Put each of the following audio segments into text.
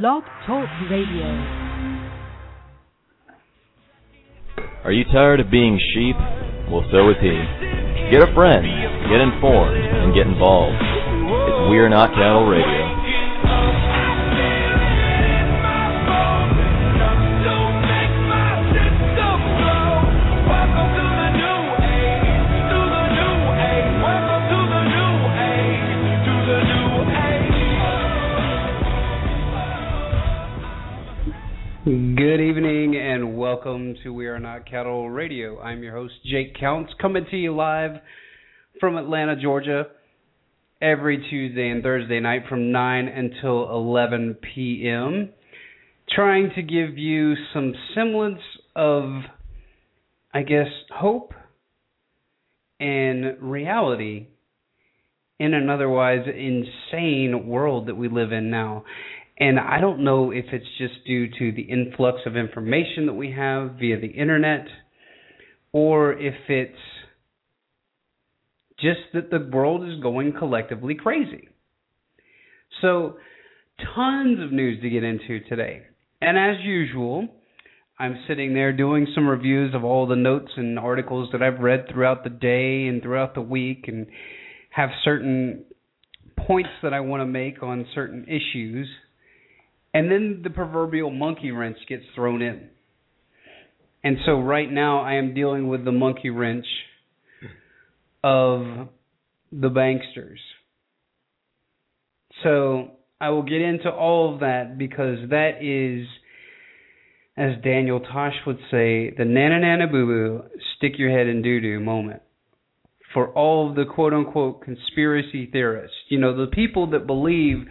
Blog Talk Radio. Are you tired of being sheep? Well, so is he. Get a friend, get informed, and get involved. It's We Are Not Cattle Radio. Good evening and welcome to We Are Not Cattle Radio. I'm your host, Jake Counts, coming to you live from Atlanta, Georgia, every Tuesday and Thursday night from 9 until 11 p.m., trying to give you some semblance of, I guess, hope and reality in an otherwise insane world that we live in now. And I don't know if it's just due to the influx of information that we have via the internet, or if it's just that the world is going collectively crazy. So, tons of news to get into today. And as usual, I'm sitting there doing some reviews of all the notes and articles that I've read throughout the day and throughout the week, and have certain points that I want to make on certain issues. And then the proverbial monkey wrench gets thrown in. And so right now I am dealing with the monkey wrench of the banksters. So I will get into all of that because that is, as Daniel Tosh would say, the nana-nana-boo-boo, stick-your-head-in-doo-doo moment for all of the quote-unquote conspiracy theorists. You know, the people that believe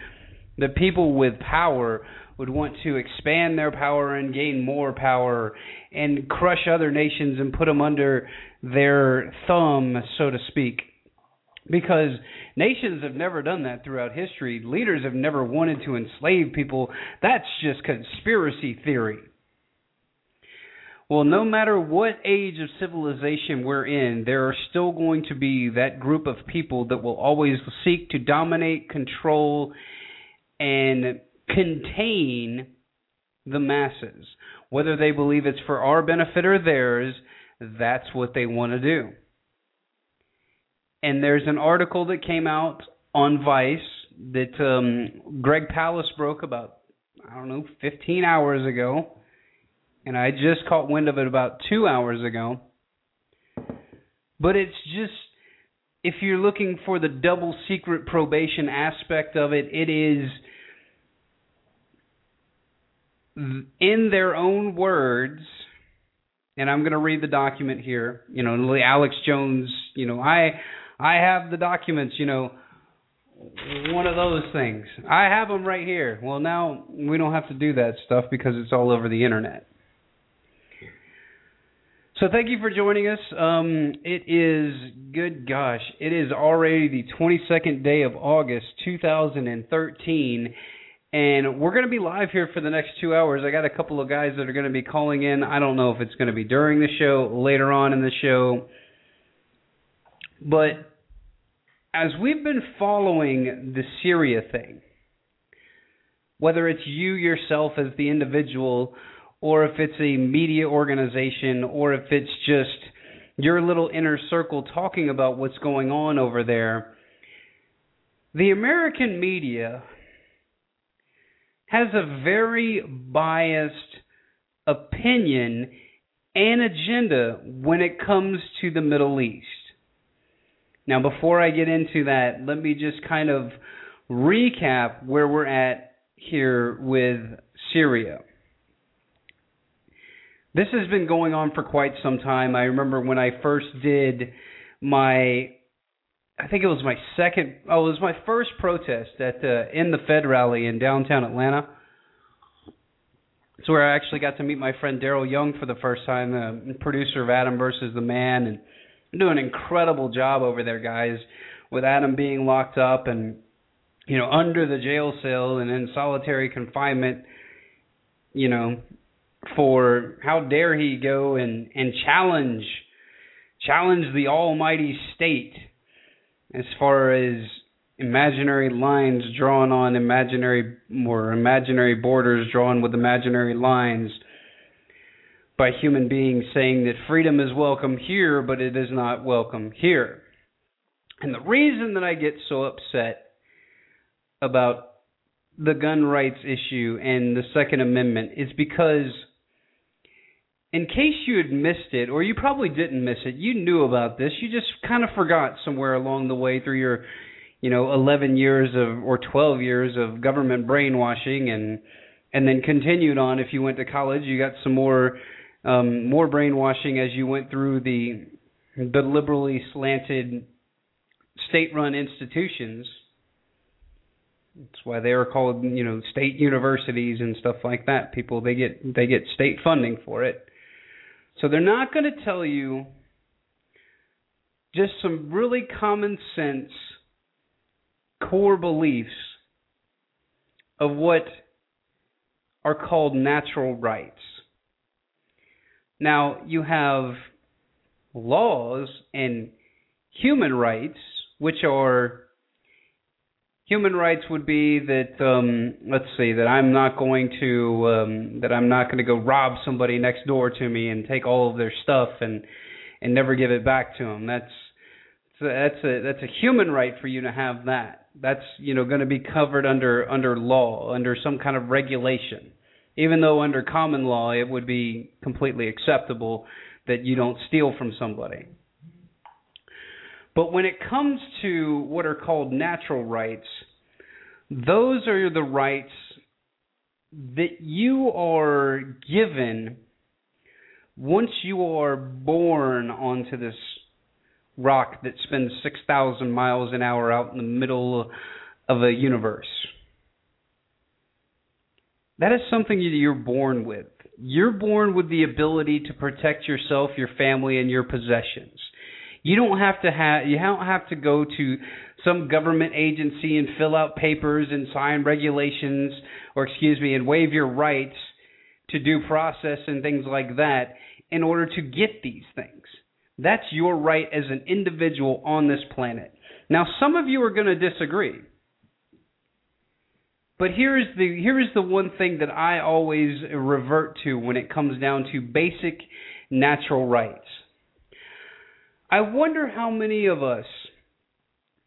that people with power would want to expand their power and gain more power and crush other nations and put them under their thumb, so to speak. Because nations have never done that throughout history. Leaders have never wanted to enslave people. That's just conspiracy theory. Well, no matter what age of civilization we're in, there are still going to be that group of people that will always seek to dominate, control, and contain the masses. Whether they believe it's for our benefit or theirs, that's what they want to do. And there's an article that came out on Vice that Greg Palast broke about, 15 hours ago. And I just caught wind of it about 2 hours ago. But it's just, if you're looking for the double secret probation aspect of it, it is, in their own words, and I'm going to read the document here, Alex Jones, I have the documents, one of those things. I have them right here. Well, now we don't have to do that stuff because it's all over the internet. So thank you for joining us. It is, good gosh, it is already the 22nd day of August, 2013, and we're going to be live here for the next 2 hours. I got a couple of guys that are going to be calling in. I don't know if it's going to be during the show, later on in the show. But as we've been following the Syria thing, whether it's you yourself as the individual, or if it's a media organization, or if it's just your little inner circle talking about what's going on over there, the American media has a very biased opinion and agenda when it comes to the Middle East. Now, before I get into that, let me just kind of recap where we're at here with Syria. This has been going on for quite some time. I remember when I first did my first protest in the Fed rally in downtown Atlanta. It's where I actually got to meet my friend Daryl Young for the first time, the producer of Adam vs. the Man, and do an incredible job over there, guys, with Adam being locked up and, under the jail cell and in solitary confinement, for how dare he go and challenge the almighty state as far as imaginary lines drawn on imaginary, or imaginary borders drawn with imaginary lines by human beings, saying that freedom is welcome here, but it is not welcome here. And the reason that I get so upset about the gun rights issue and the Second Amendment is because, in case you had missed it, or you probably didn't miss it, you knew about this, you just kind of forgot somewhere along the way through your, 11 years of, or 12 years of government brainwashing, and then continued on. If you went to college, you got some more brainwashing as you went through the liberally slanted state-run institutions. That's why they are called, state universities and stuff like that. People, they get state funding for it. So they're not going to tell you just some really common sense core beliefs of what are called natural rights. Now, you have laws and human rights, which are... Human rights would be that, that I'm not going to go rob somebody next door to me and take all of their stuff and never give it back to them. That's a human right for you to have that. That's going to be covered under law, under some kind of regulation. Even though under common law it would be completely acceptable that you don't steal from somebody. But when it comes to what are called natural rights, those are the rights that you are given once you are born onto this rock that spins 6,000 miles an hour out in the middle of a universe. That is something that you're born with. You're born with the ability to protect yourself, your family, and your possessions. You don't have to go to some government agency and fill out papers and sign regulations, and waive your rights to due process and things like that in order to get these things. That's your right as an individual on this planet. Now, some of you are going to disagree, but here is the one thing that I always revert to when it comes down to basic natural rights. I wonder how many of us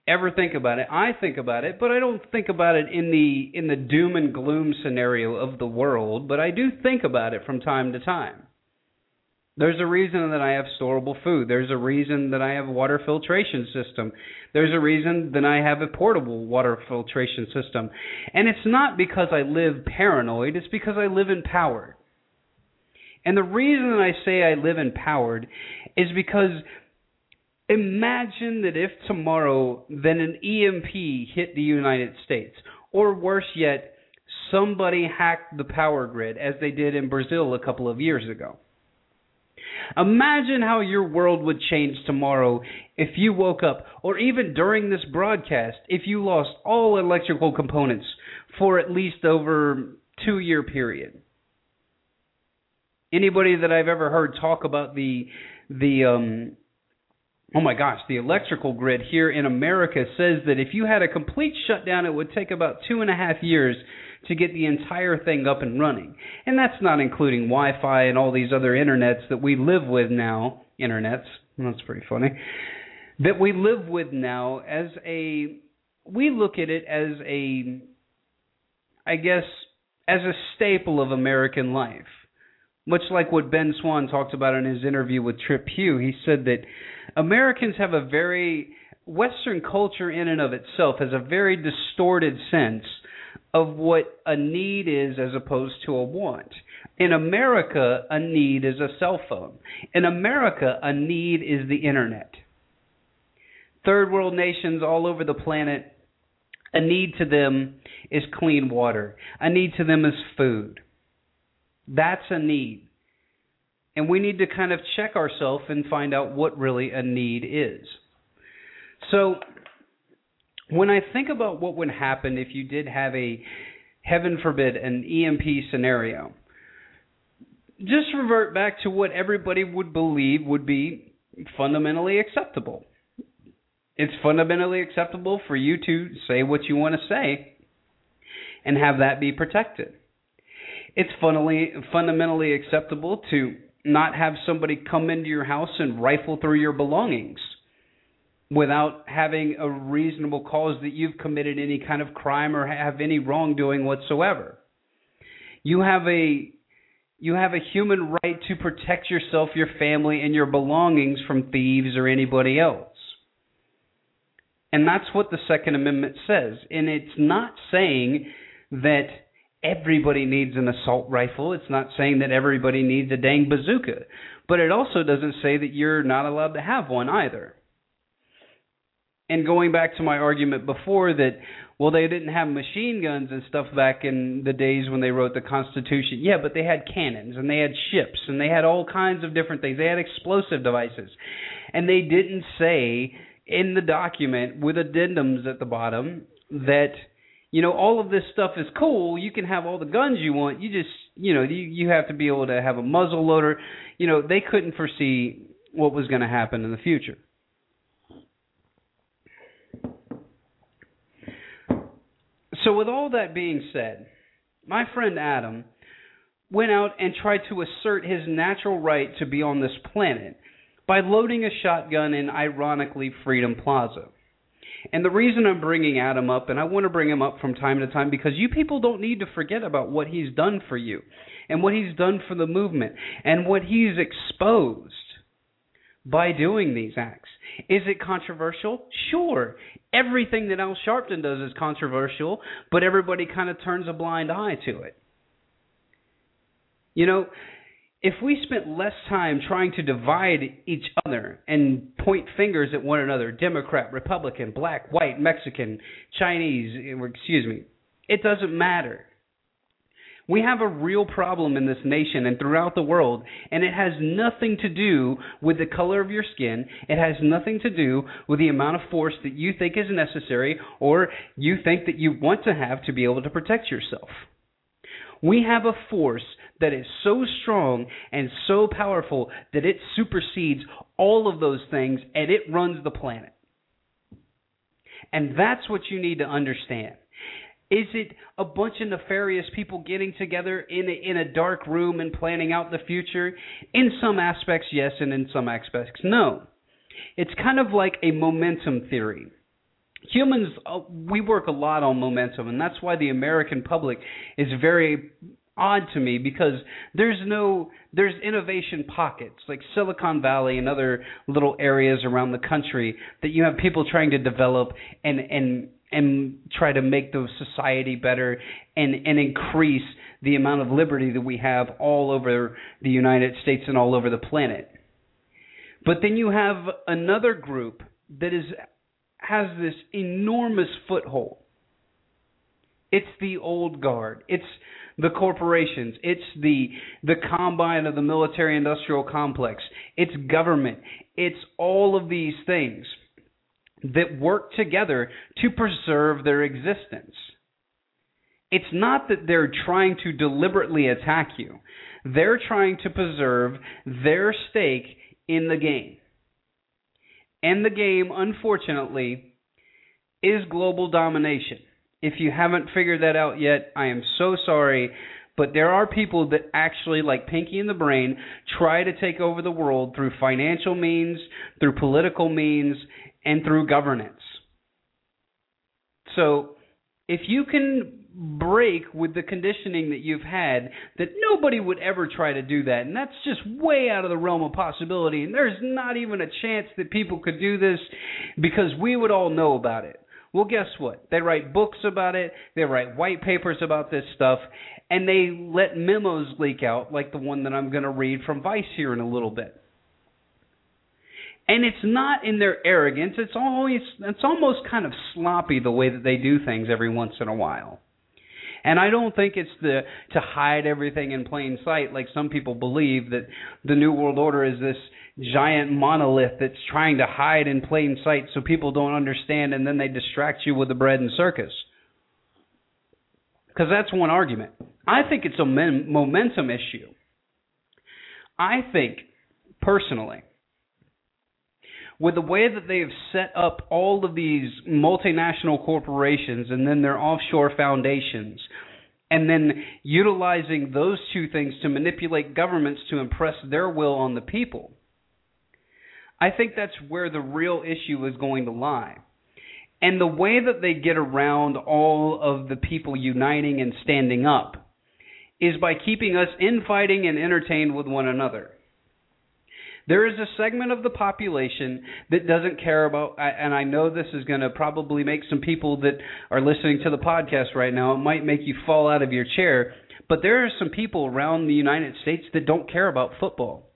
ever think about it. I think about it, but I don't think about it in the doom and gloom scenario of the world, but I do think about it from time to time. There's a reason that I have storable food. There's a reason that I have a water filtration system. There's a reason that I have a portable water filtration system. And it's not because I live paranoid. It's because I live empowered. And the reason that I say I live empowered is because imagine that if tomorrow then an EMP hit the United States, or worse yet, somebody hacked the power grid as they did in Brazil a couple of years ago. Imagine how your world would change tomorrow if you woke up, or even during this broadcast, if you lost all electrical components for at least over 2-year period. Anybody that I've ever heard talk about oh my gosh, the electrical grid here in America says that if you had a complete shutdown, it would take about 2.5 years to get the entire thing up and running. And that's not including Wi-Fi and all these other internets that we live with now. Internets, that's pretty funny. That we live with now we look at it as as a staple of American life. Much like what Ben Swan talked about in his interview with Trip Hugh, he said that Americans have Western culture in and of itself has a very distorted sense of what a need is as opposed to a want. In America, a need is a cell phone. In America, a need is the internet. Third world nations all over the planet, a need to them is clean water. A need to them is food. That's a need. And we need to kind of check ourselves and find out what really a need is. So when I think about what would happen if you did have heaven forbid, an EMP scenario, just revert back to what everybody would believe would be fundamentally acceptable. It's fundamentally acceptable for you to say what you want to say and have that be protected. It's fundamentally acceptable to not have somebody come into your house and rifle through your belongings without having a reasonable cause that you've committed any kind of crime or have any wrongdoing whatsoever. You have a human right to protect yourself, your family, and your belongings from thieves or anybody else. And that's what the Second Amendment says. And it's not saying that everybody needs an assault rifle. It's not saying that everybody needs a dang bazooka. But it also doesn't say that you're not allowed to have one either. And going back to my argument before that, well, they didn't have machine guns and stuff back in the days when they wrote the Constitution. Yeah, but they had cannons and they had ships and they had all kinds of different things. They had explosive devices. And they didn't say in the document with addendums at the bottom that, you know, all of this stuff is cool. You can have all the guns you want. You just, you know, you have to be able to have a muzzle loader. You know, they couldn't foresee what was going to happen in the future. So with all that being said, my friend Adam went out and tried to assert his natural right to be on this planet by loading a shotgun in, ironically, Freedom Plaza. And the reason I'm bringing Adam up, and I want to bring him up from time to time, because you people don't need to forget about what he's done for you and what he's done for the movement and what he's exposed by doing these acts. Is it controversial? Sure. Everything that Al Sharpton does is controversial, but everybody kind of turns a blind eye to it. You know, if we spent less time trying to divide each other and point fingers at one another, Democrat, Republican, black, white, Mexican, Chinese, excuse me, it doesn't matter. We have a real problem in this nation and throughout the world, and it has nothing to do with the color of your skin. It has nothing to do with the amount of force that you think is necessary or you think that you want to have to be able to protect yourself. We have a force that is so strong and so powerful that it supersedes all of those things and it runs the planet. And that's what you need to understand. Is it a bunch of nefarious people getting together in a dark room and planning out the future? In some aspects, yes, and in some aspects, no. It's kind of like a momentum theory. Humans, we work a lot on momentum, and that's why the American public is very odd to me, because there's innovation pockets like Silicon Valley and other little areas around the country that you have people trying to develop and try to make the society better and increase the amount of liberty that we have all over the United States and all over the planet. But then you have another group that has this enormous foothold. It's the old guard. It's the corporations. It's the combine of the military-industrial complex. It's government. It's all of these things that work together to preserve their existence. It's not that they're trying to deliberately attack you. They're trying to preserve their stake in the game. And the game, unfortunately, is global domination. If you haven't figured that out yet, I am so sorry, but there are people that actually, like Pinky and the Brain, try to take over the world through financial means, through political means, and through governance. So if you can break with the conditioning that you've had that nobody would ever try to do that, and that's just way out of the realm of possibility, and there's not even a chance that people could do this because we would all know about it. Well, guess what? They write books about it, they write white papers about this stuff, and they let memos leak out like the one that I'm going to read from Vice here in a little bit. And it's not in their arrogance. It's almost kind of sloppy the way that they do things every once in a while. And I don't think it's to hide everything in plain sight like some people believe, that the New World Order is this giant monolith that's trying to hide in plain sight so people don't understand, and then they distract you with the bread and circus. Because that's one argument. I think it's a momentum issue. I think, personally, with the way that they have set up all of these multinational corporations and then their offshore foundations, and then utilizing those two things to manipulate governments to impress their will on the people, I think that's where the real issue is going to lie. And the way that they get around all of the people uniting and standing up is by keeping us infighting and entertained with one another. There is a segment of the population that doesn't care about, and I know this is going to probably make some people that are listening to the podcast right now, it might make you fall out of your chair, but there are some people around the United States that don't care about football.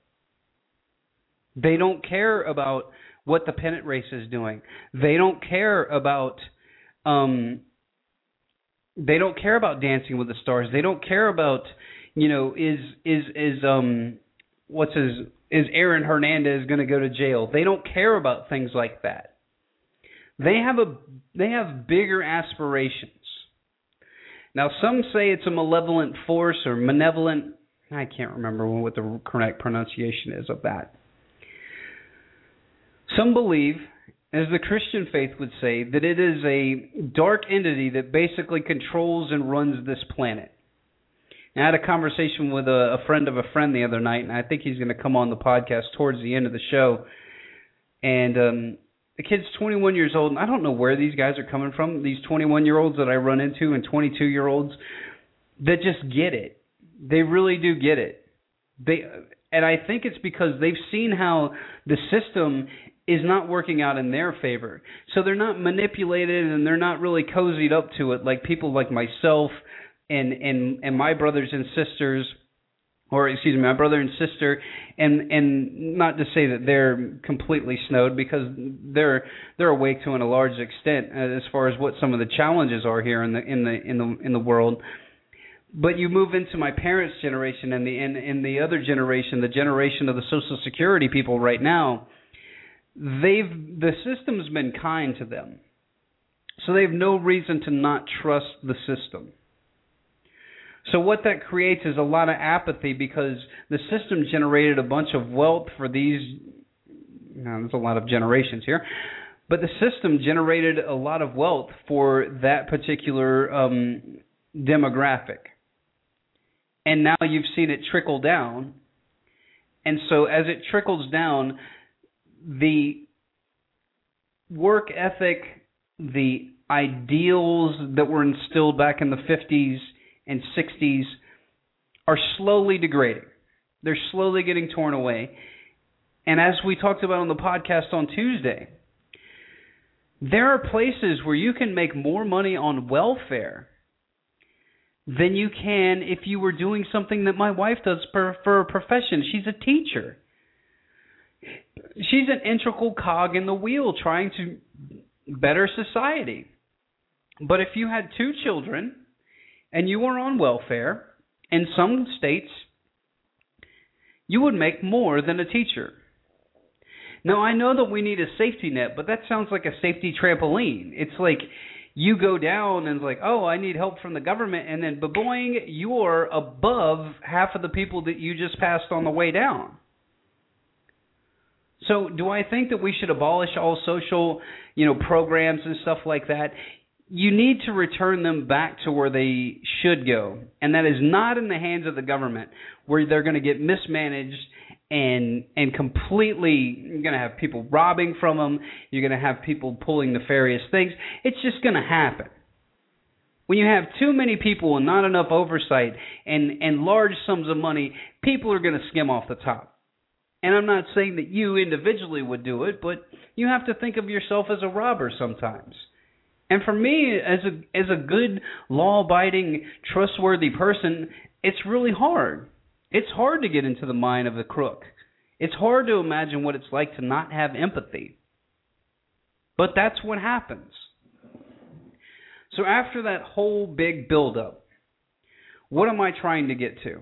They don't care about what the pennant race is doing. They don't care about Dancing with the Stars. They don't care about, you know, is Aaron Hernandez going to go to jail? They don't care about things like that. They have bigger aspirations. Now, some say it's a malevolent force or malevolent. I can't remember what the correct pronunciation is of that. Some believe, as the Christian faith would say, that it is a dark entity that basically controls and runs this planet. And I had a conversation with a friend the other night, and I think he's going to come on the podcast towards the end of the show. And the kid's 21 years old, and I don't know where these guys are coming from, these 21-year-olds that I run into and 22-year-olds that just get it. They really do get it. And I think it's because they've seen how the system is not working out in their favor. So they're not manipulated and they're not really cozied up to it like people like myself and my brothers and sisters, my brother and sister, and not to say that they're completely snowed, because they're awake to a large extent as far as what some of the challenges are here in the world. But you move into my parents' generation and the other generation, the generation of the Social Security people right now, the system's been kind to them. So they have no reason to not trust the system. So what that creates is a lot of apathy, because the system generated a bunch of wealth for these – there's a lot of generations here – but the system generated a lot of wealth for that particular demographic. And now you've seen it trickle down. And so as it trickles down, the work ethic, the ideals that were instilled back in the 50s and 60s are slowly degrading. They're slowly getting torn away. And as we talked about on the podcast on Tuesday, there are places where you can make more money on welfare than you can if you were doing something that my wife does for a profession. She's a teacher. She's an integral cog in the wheel trying to better society. But if you had two children and you were on welfare, in some states, you would make more than a teacher. Now, I know that we need a safety net, but that sounds like a safety trampoline. It's like you go down and it's like, oh, I need help from the government, and then ba-boing, you're above half of the people that you just passed on the way down. So do I think that we should abolish all social, programs and stuff like that? You need to return them back to where they should go, and that is not in the hands of the government, where they're going to get mismanaged and completely – you're going to have people robbing from them. You're going to have people pulling nefarious things. It's just going to happen. When you have too many people and not enough oversight and large sums of money, people are going to skim off the top. And I'm not saying that you individually would do it, but you have to think of yourself as a robber sometimes. And for me, as a good, law-abiding, trustworthy person, it's really hard. It's hard to get into the mind of the crook. It's hard to imagine what it's like to not have empathy. But that's what happens. So after that whole big buildup, what am I trying to get to?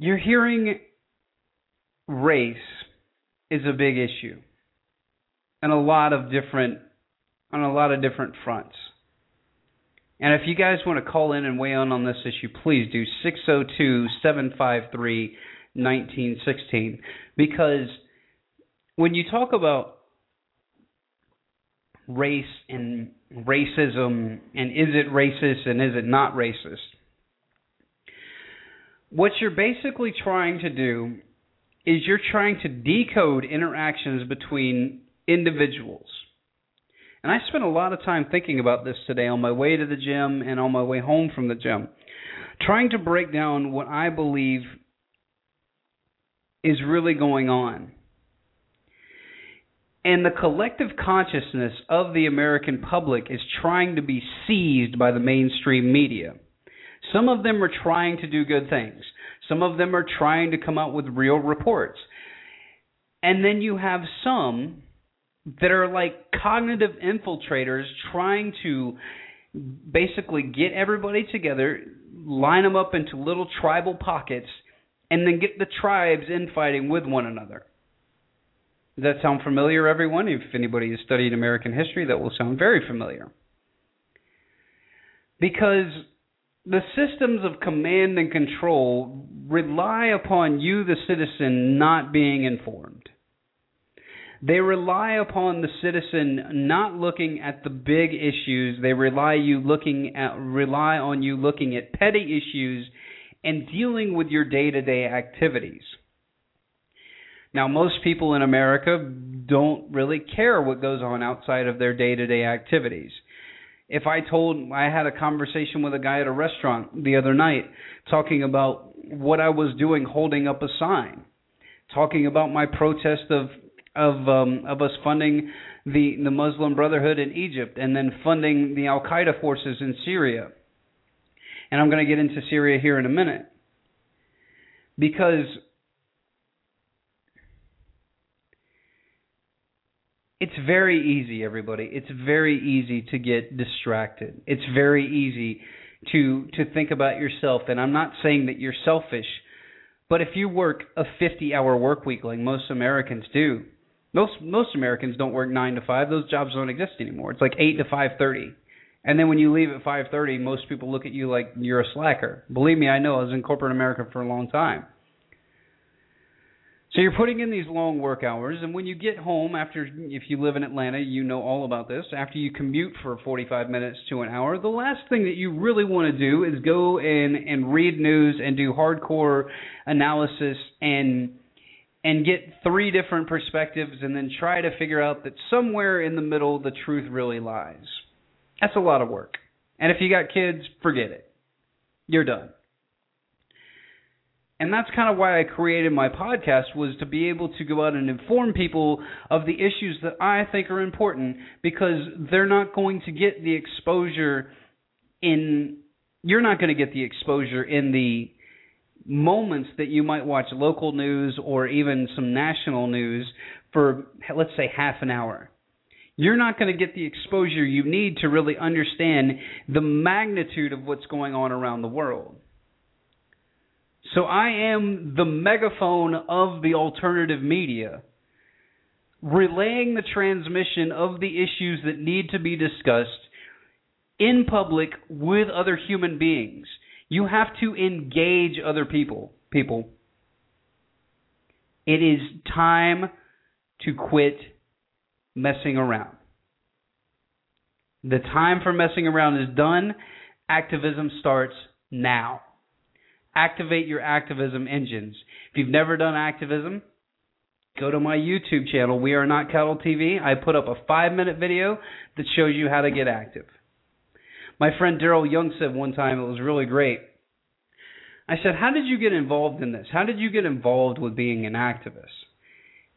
You're hearing race is a big issue on a lot of different fronts. And if you guys want to call in and weigh in on this issue, please do 602-753-9228. 1916. Because when you talk about race and racism and is it racist and is it not racist, what you're basically trying to do is you're trying to decode interactions between individuals. And I spent a lot of time thinking about this today on my way to the gym and on my way home from the gym, trying to break down what I believe is really going on. And the collective consciousness of the American public is trying to be seized by the mainstream media. Some of them are trying to do good things. Some of them are trying to come out with real reports. And then you have some that are like cognitive infiltrators trying to basically get everybody together, line them up into little tribal pockets, and then get the tribes infighting with one another. Does that sound familiar, everyone? If anybody has studied American history, that will sound very familiar. Because the systems of command and control rely upon you, the citizen, not being informed. They rely upon the citizen not looking at the big issues. They rely on you looking at petty issues and dealing with your day-to-day activities. Now, most people in America don't really care what goes on outside of their day-to-day activities. If I had a conversation with a guy at a restaurant the other night talking about what I was doing holding up a sign, talking about my protest of us funding the Muslim Brotherhood in Egypt and then funding the al-Qaeda forces in Syria. And I'm going to get into Syria here in a minute. Because it's very easy, everybody. It's very easy to get distracted. It's very easy to think about yourself. And I'm not saying that you're selfish, but if you work a 50-hour work week like most Americans do, most Americans don't work 9 to 5. Those jobs don't exist anymore. It's like 8 to 5:30. And then when you leave at 5:30, most people look at you like you're a slacker. Believe me, I know. I was in corporate America for a long time. So you're putting in these long work hours, and when you get home if you live in Atlanta, you know all about this. After you commute for 45 minutes to an hour, the last thing that you really want to do is go in and read news and do hardcore analysis and get three different perspectives and then try to figure out that somewhere in the middle the truth really lies. That's a lot of work. And if you got kids, forget it. You're done. And that's kind of why I created my podcast, was to be able to go out and inform people of the issues that I think are important, because they're not going to get the exposure in the moments that you might watch local news or even some national news for, let's say, half an hour. You're not going to get the exposure you need to really understand the magnitude of what's going on around the world. So I am the megaphone of the alternative media, relaying the transmission of the issues that need to be discussed in public with other human beings. You have to engage other people. It is time to quit messing around. The time for messing around is done. Activism starts now. Activate your activism engines. If you've never done activism, go to my YouTube channel, We Are Not Cattle TV. I put up a 5-minute video that shows you how to get active. My friend Daryl Young said one time, it was really great. I said, how did you get involved in this? How did you get involved with being an activist?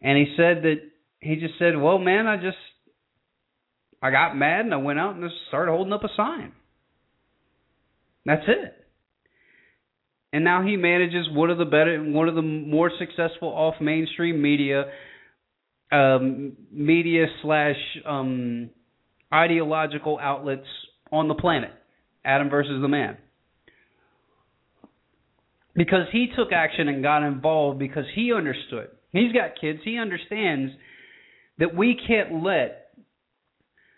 And he just said, well, man, I got mad and I went out and just started holding up a sign. That's it. And now he manages one of the more successful off-mainstream media, media slash ideological outlets on the planet, Adam vs. the Man. Because he took action and got involved because he understood. He's got kids. He understands that we can't let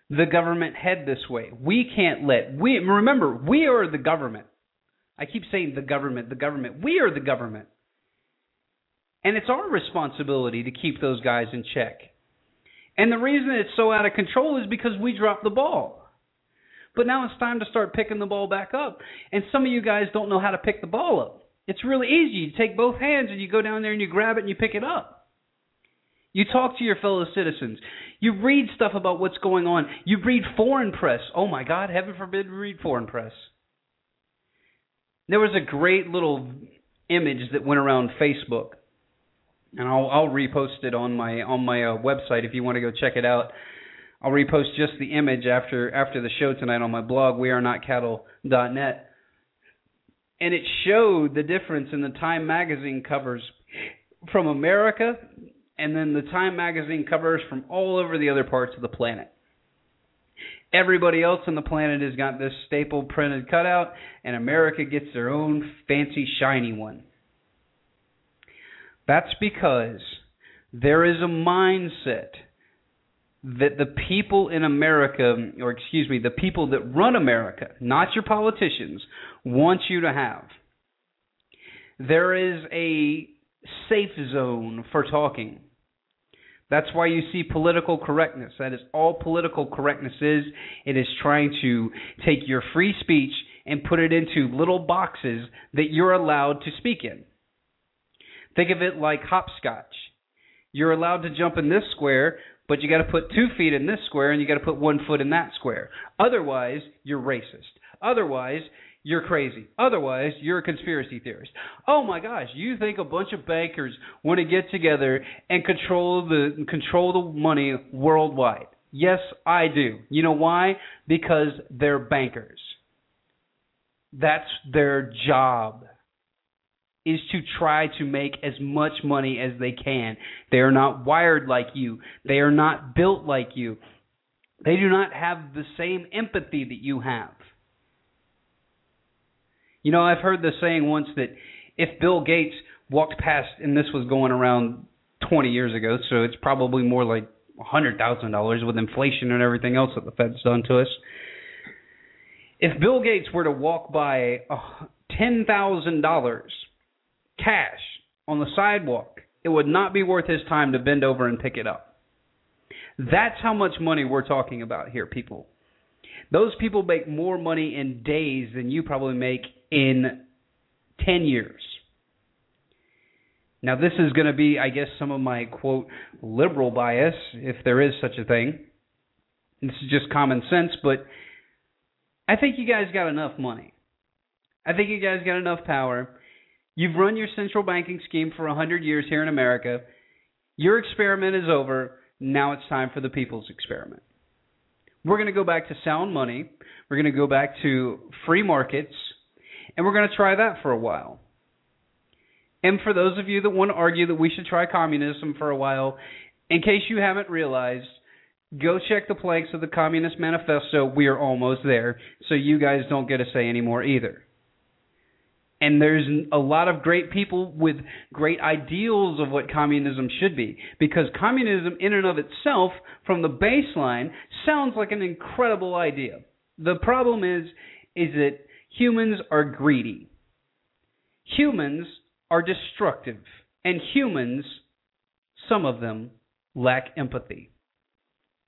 the government head this way. Remember, we are the government. I keep saying the government. We are the government. And it's our responsibility to keep those guys in check. And the reason it's so out of control is because we dropped the ball. But now it's time to start picking the ball back up. And some of you guys don't know how to pick the ball up. It's really easy. You take both hands and you go down there and you grab it and you pick it up. You talk to your fellow citizens. You read stuff about what's going on. You read foreign press. Oh, my God, heaven forbid we read foreign press. There was a great little image that went around Facebook. And I'll repost it on my website if you want to go check it out. I'll repost just the image after the show tonight on my blog, wearenotcattle.net. And it showed the difference in the Time Magazine covers from America and then the Time Magazine covers from all over the other parts of the planet. Everybody else on the planet has got this staple printed cutout, and America gets their own fancy shiny one. That's because there is a mindset that the people in America, or excuse me, the people that run America, not your politicians, want you to have. There is a safe zone for talking. That's why you see political correctness. That is all political correctness is. It is trying to take your free speech and put it into little boxes that you're allowed to speak in. Think of it like hopscotch. You're allowed to jump in this square, but you got to put 2 feet in this square and you got to put 1 foot in that square. Otherwise, you're racist. Otherwise, you're crazy. Otherwise, you're a conspiracy theorist. Oh my gosh, you think a bunch of bankers want to get together and control the money worldwide? Yes, I do. You know why? Because they're bankers. That's their job, is to try to make as much money as they can. They are not wired like you. They are not built like you. They do not have the same empathy that you have. You know, I've heard the saying once that if Bill Gates walked past, and this was going around 20 years ago, so it's probably more like $100,000 with inflation and everything else that the Fed's done to us. If Bill Gates were to walk by $10,000 cash on the sidewalk, it would not be worth his time to bend over and pick it up. That's how much money we're talking about here, people. Those people make more money in days than you probably make in 10 years. Now, this is going to be, I guess, some of my, quote, liberal bias, if there is such a thing. This is just common sense, but I think you guys got enough money. I think you guys got enough power. You've run your central banking scheme for 100 years here in America. Your experiment is over. Now it's time for the people's experiment. We're going to go back to sound money. We're going to go back to free markets, and we're going to try that for a while. And for those of you that want to argue that we should try communism for a while, in case you haven't realized, go check the planks of the Communist Manifesto. We are almost there, so you guys don't get a say anymore either. And there's a lot of great people with great ideals of what communism should be, because communism in and of itself, from the baseline, sounds like an incredible idea. The problem is that humans are greedy. Humans are destructive. And humans, some of them, lack empathy.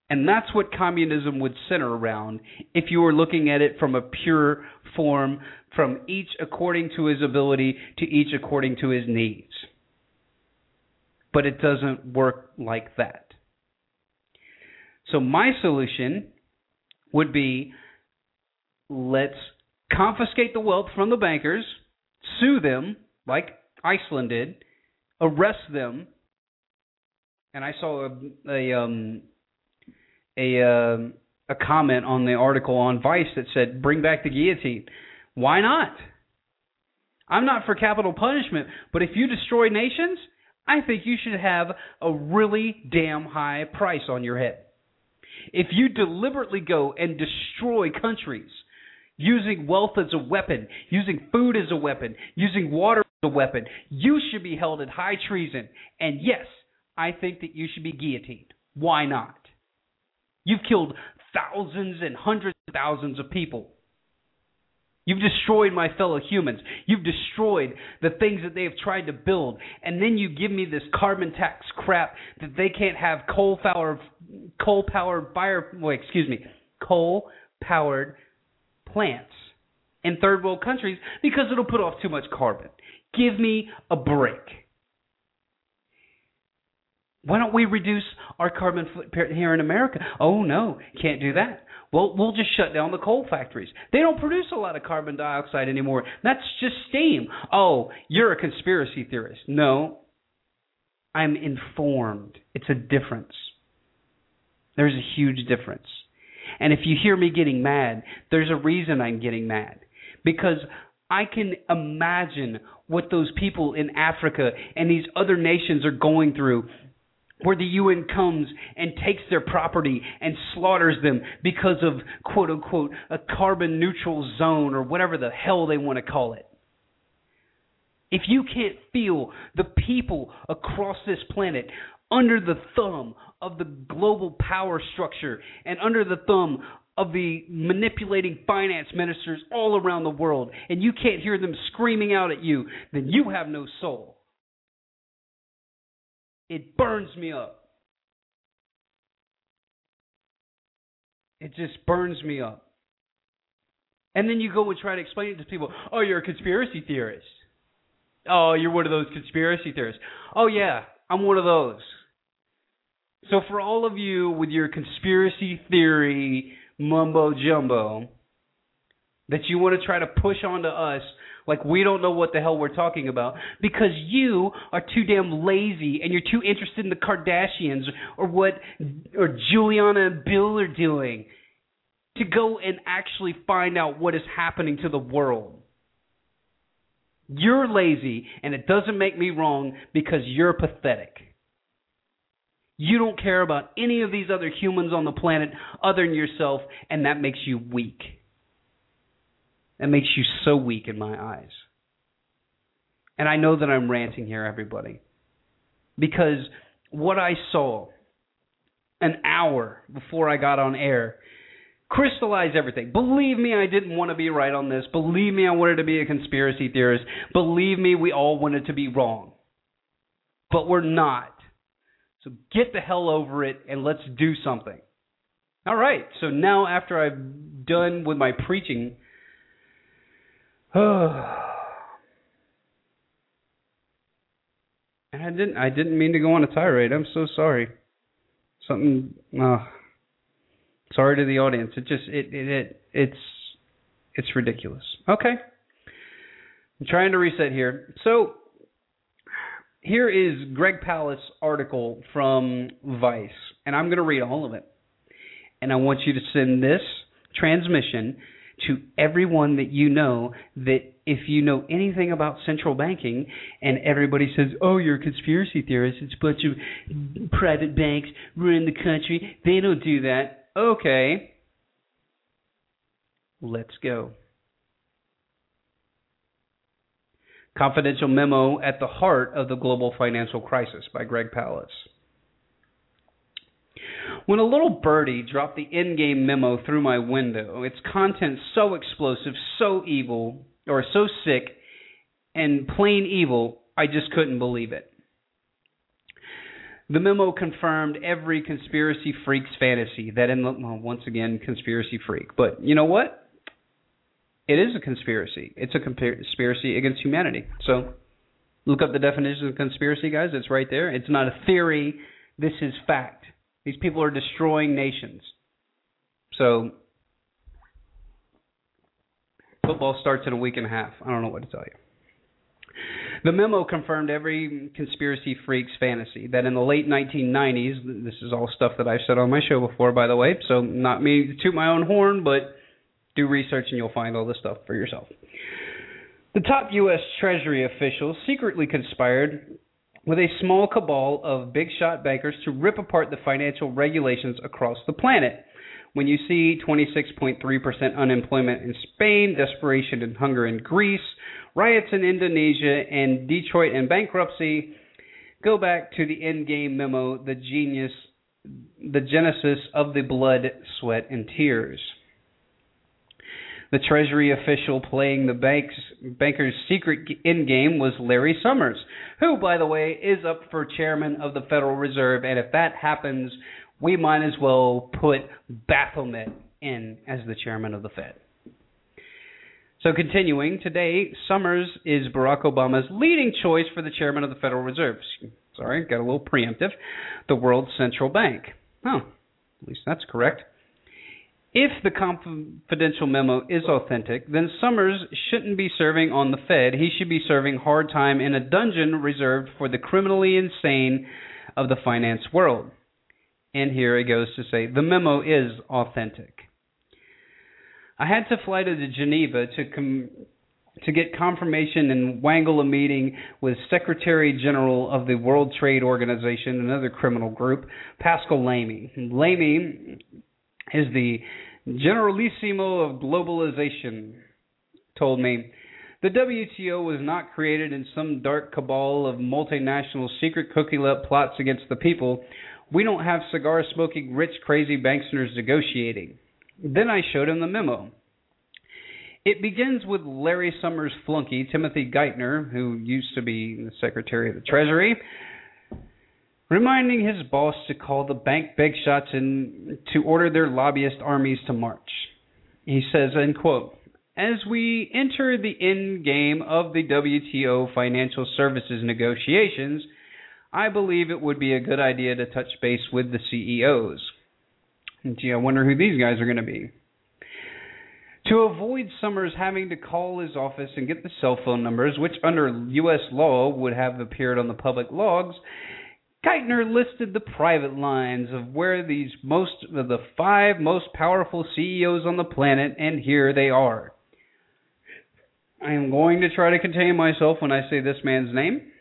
And that's what communism would center around if you were looking at it from a pure form, from each according to his ability to each according to his needs. But it doesn't work like that. So my solution would be, let's confiscate the wealth from the bankers, sue them like Iceland did, arrest them. And I saw a comment on the article on Vice that said, bring back the guillotine. Why not? I'm not for capital punishment, but if you destroy nations, I think you should have a really damn high price on your head. If you deliberately go and destroy countries using wealth as a weapon, using food as a weapon, using water as a weapon, you should be held at high treason. And yes, I think that you should be guillotined. Why not? You've killed thousands and hundreds of thousands of people. You've destroyed my fellow humans. You've destroyed the things that they have tried to build. And then you give me this carbon tax crap that they can't have coal-powered plants in third world countries because it'll put off too much carbon. Give me a break. Why don't we reduce our carbon footprint here in America? Oh, no, can't do that. Well, we'll just shut down the coal factories. They don't produce a lot of carbon dioxide anymore. That's just steam. Oh, you're a conspiracy theorist. No, I'm informed. It's a difference. There's a huge difference. And if you hear me getting mad, there's a reason I'm getting mad. Because I can imagine what those people in Africa and these other nations are going through, where the UN comes and takes their property and slaughters them because of, quote unquote, a carbon neutral zone or whatever the hell they want to call it. If you can't feel the people across this planet under the thumb of the global power structure and under the thumb of the manipulating finance ministers all around the world, and you can't hear them screaming out at you, then you have no soul. It burns me up. It just burns me up. And then you go and try to explain it to people. Oh, you're a conspiracy theorist. Oh, you're one of those conspiracy theorists. Oh, yeah, I'm one of those. So for all of you with your conspiracy theory mumbo-jumbo that you want to try to push onto us, like we don't know what the hell we're talking about, because you are too damn lazy and you're too interested in the Kardashians or what or Juliana and Bill are doing to go and actually find out what is happening to the world. You're lazy, and it doesn't make me wrong because you're pathetic. You don't care about any of these other humans on the planet other than yourself, and that makes you weak. That makes you so weak in my eyes. And I know that I'm ranting here, everybody, because what I saw an hour before I got on air crystallized everything. Believe me, I didn't want to be right on this. Believe me, I wanted to be a conspiracy theorist. Believe me, we all wanted to be wrong. But we're not. So get the hell over it and let's do something. All right. So now after I've done with my preaching, and I didn't mean to go on a tirade. I'm so sorry. Sorry to the audience. It's ridiculous. Okay. I'm trying to reset here. So here is Greg Palast's article from Vice, and I'm going to read all of it. And I want you to send this transmission to everyone that you know, that if you know anything about central banking and everybody says, oh, you're a conspiracy theorist, it's a bunch of private banks running the country, they don't do that. Okay, let's go. Confidential Memo at the Heart of the Global Financial Crisis by Greg Palast. When a little birdie dropped the endgame memo through my window, its contents so explosive, so evil, or so sick and plain evil, I just couldn't believe it. The memo confirmed every conspiracy freak's fantasy that once again, conspiracy freak. But you know what? It is a conspiracy. It's a conspiracy against humanity. So look up the definition of conspiracy, guys. It's right there. It's not a theory. This is fact. These people are destroying nations. So football starts in a week and a half. I don't know what to tell you. The memo confirmed every conspiracy freak's fantasy that in the late 1990s, this is all stuff that I've said on my show before, by the way, so not me to toot my own horn, but do research and you'll find all this stuff for yourself. The top U.S. Treasury officials secretly conspired with a small cabal of big-shot bankers to rip apart the financial regulations across the planet. When you see 26.3% unemployment in Spain, desperation and hunger in Greece, riots in Indonesia, and Detroit in bankruptcy, go back to the endgame memo, the genesis of the blood, sweat, and tears. The Treasury official playing the banker's secret end game was Larry Summers, who, by the way, is up for chairman of the Federal Reserve. And if that happens, we might as well put Baphomet in as the chairman of the Fed. So continuing, today, Summers is Barack Obama's leading choice for the chairman of the Federal Reserve. Sorry, got a little preemptive. The world's central bank. Oh, at least that's correct. If the confidential memo is authentic, then Summers shouldn't be serving on the Fed. He should be serving hard time in a dungeon reserved for the criminally insane of the finance world. And here it goes to say the memo is authentic. I had to fly to Geneva to get confirmation and wangle a meeting with Secretary General of the World Trade Organization, another criminal group, Pascal Lamy. Lamy is the generalissimo of globalization, told me. The WTO was not created in some dark cabal of multinational secret cookie-cut plots against the people. We don't have cigar-smoking, rich, crazy banksters negotiating. Then I showed him the memo. It begins with Larry Summers' flunky, Timothy Geithner, who used to be the Secretary of the Treasury, reminding his boss to call the bank big shots and to order their lobbyist armies to march. He says, end quote, as we enter the end game of the WTO financial services negotiations, I believe it would be a good idea to touch base with the CEOs. Gee, I wonder who these guys are going to be. To avoid Summers having to call his office and get the cell phone numbers, which under U.S. law would have appeared on the public logs, Geithner listed the private lines of where these the five most powerful CEOs on the planet, and here they are. I am going to try to contain myself when I say this man's name.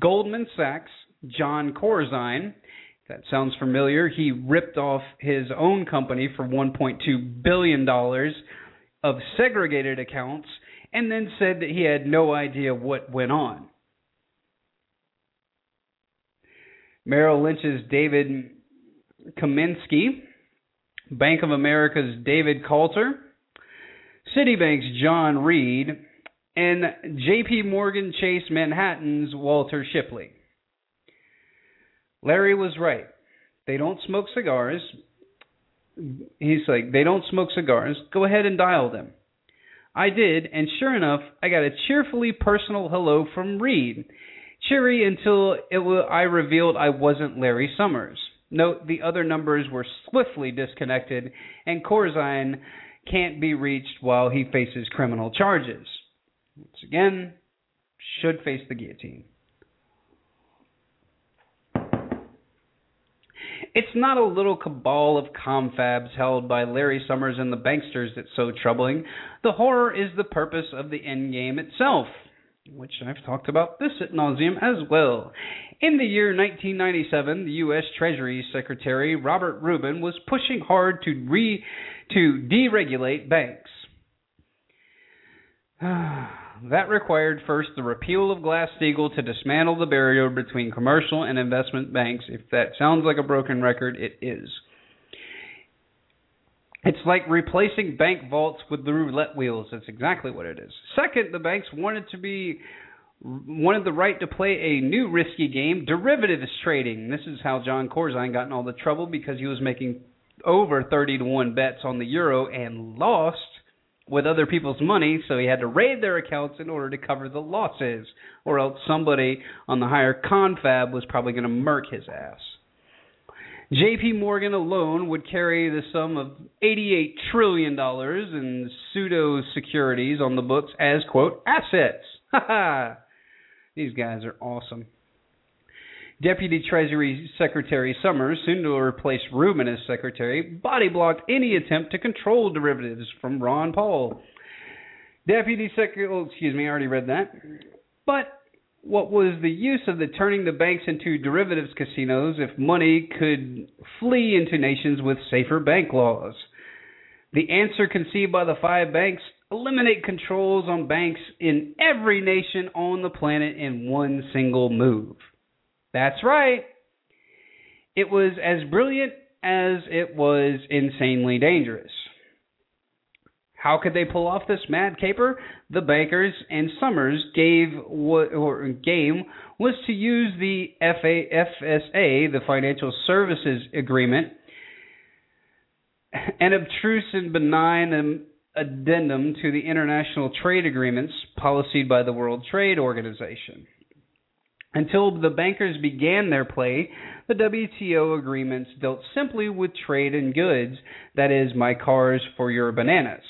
Goldman Sachs, John Corzine. That sounds familiar. He ripped off his own company for $1.2 billion of segregated accounts and then said that he had no idea what went on. Merrill Lynch's David Kaminsky, Bank of America's David Coulter, Citibank's John Reed, and J.P. Morgan Chase Manhattan's Walter Shipley. Larry was right. They don't smoke cigars. He's like, they don't smoke cigars. Go ahead and dial them. I did, and sure enough, I got a cheerfully personal hello from Reed. Cheery until I revealed I wasn't Larry Summers. Note the other numbers were swiftly disconnected, and Corzine can't be reached while he faces criminal charges. Once again, should face the guillotine. It's not a little cabal of confabs held by Larry Summers and the banksters that's so troubling. The horror is the purpose of the endgame itself, which I've talked about this ad nauseum as well. In the year 1997, the U.S. Treasury Secretary Robert Rubin was pushing hard to deregulate banks. That required first the repeal of Glass-Steagall to dismantle the barrier between commercial and investment banks. If that sounds like a broken record, it is. It's like replacing bank vaults with the roulette wheels. That's exactly what it is. Second, the banks wanted the right to play a new risky game, derivatives trading. This is how John Corzine got in all the trouble because he was making over 30-1 bets on the euro and lost with other people's money, so he had to raid their accounts in order to cover the losses, or else somebody on the higher confab was probably going to murk his ass. J.P. Morgan alone would carry the sum of $88 trillion in pseudo-securities on the books as, quote, assets. Ha ha! These guys are awesome. Deputy Treasury Secretary Summers, soon to replace Rubin as secretary, body-blocked any attempt to control derivatives from Ron Paul. I already read that. But what was the use of the turning the banks into derivatives casinos if money could flee into nations with safer bank laws? The answer conceived by the five banks, eliminate controls on banks in every nation on the planet in one single move. That's right. It was as brilliant as it was insanely dangerous. How could they pull off this mad caper? The Bankers and Summers game was to use the FSA, the Financial Services Agreement, an obtruse and benign addendum to the international trade agreements policied by the World Trade Organization. Until the bankers began their play, the WTO agreements dealt simply with trade in goods, that is, my cars for your bananas.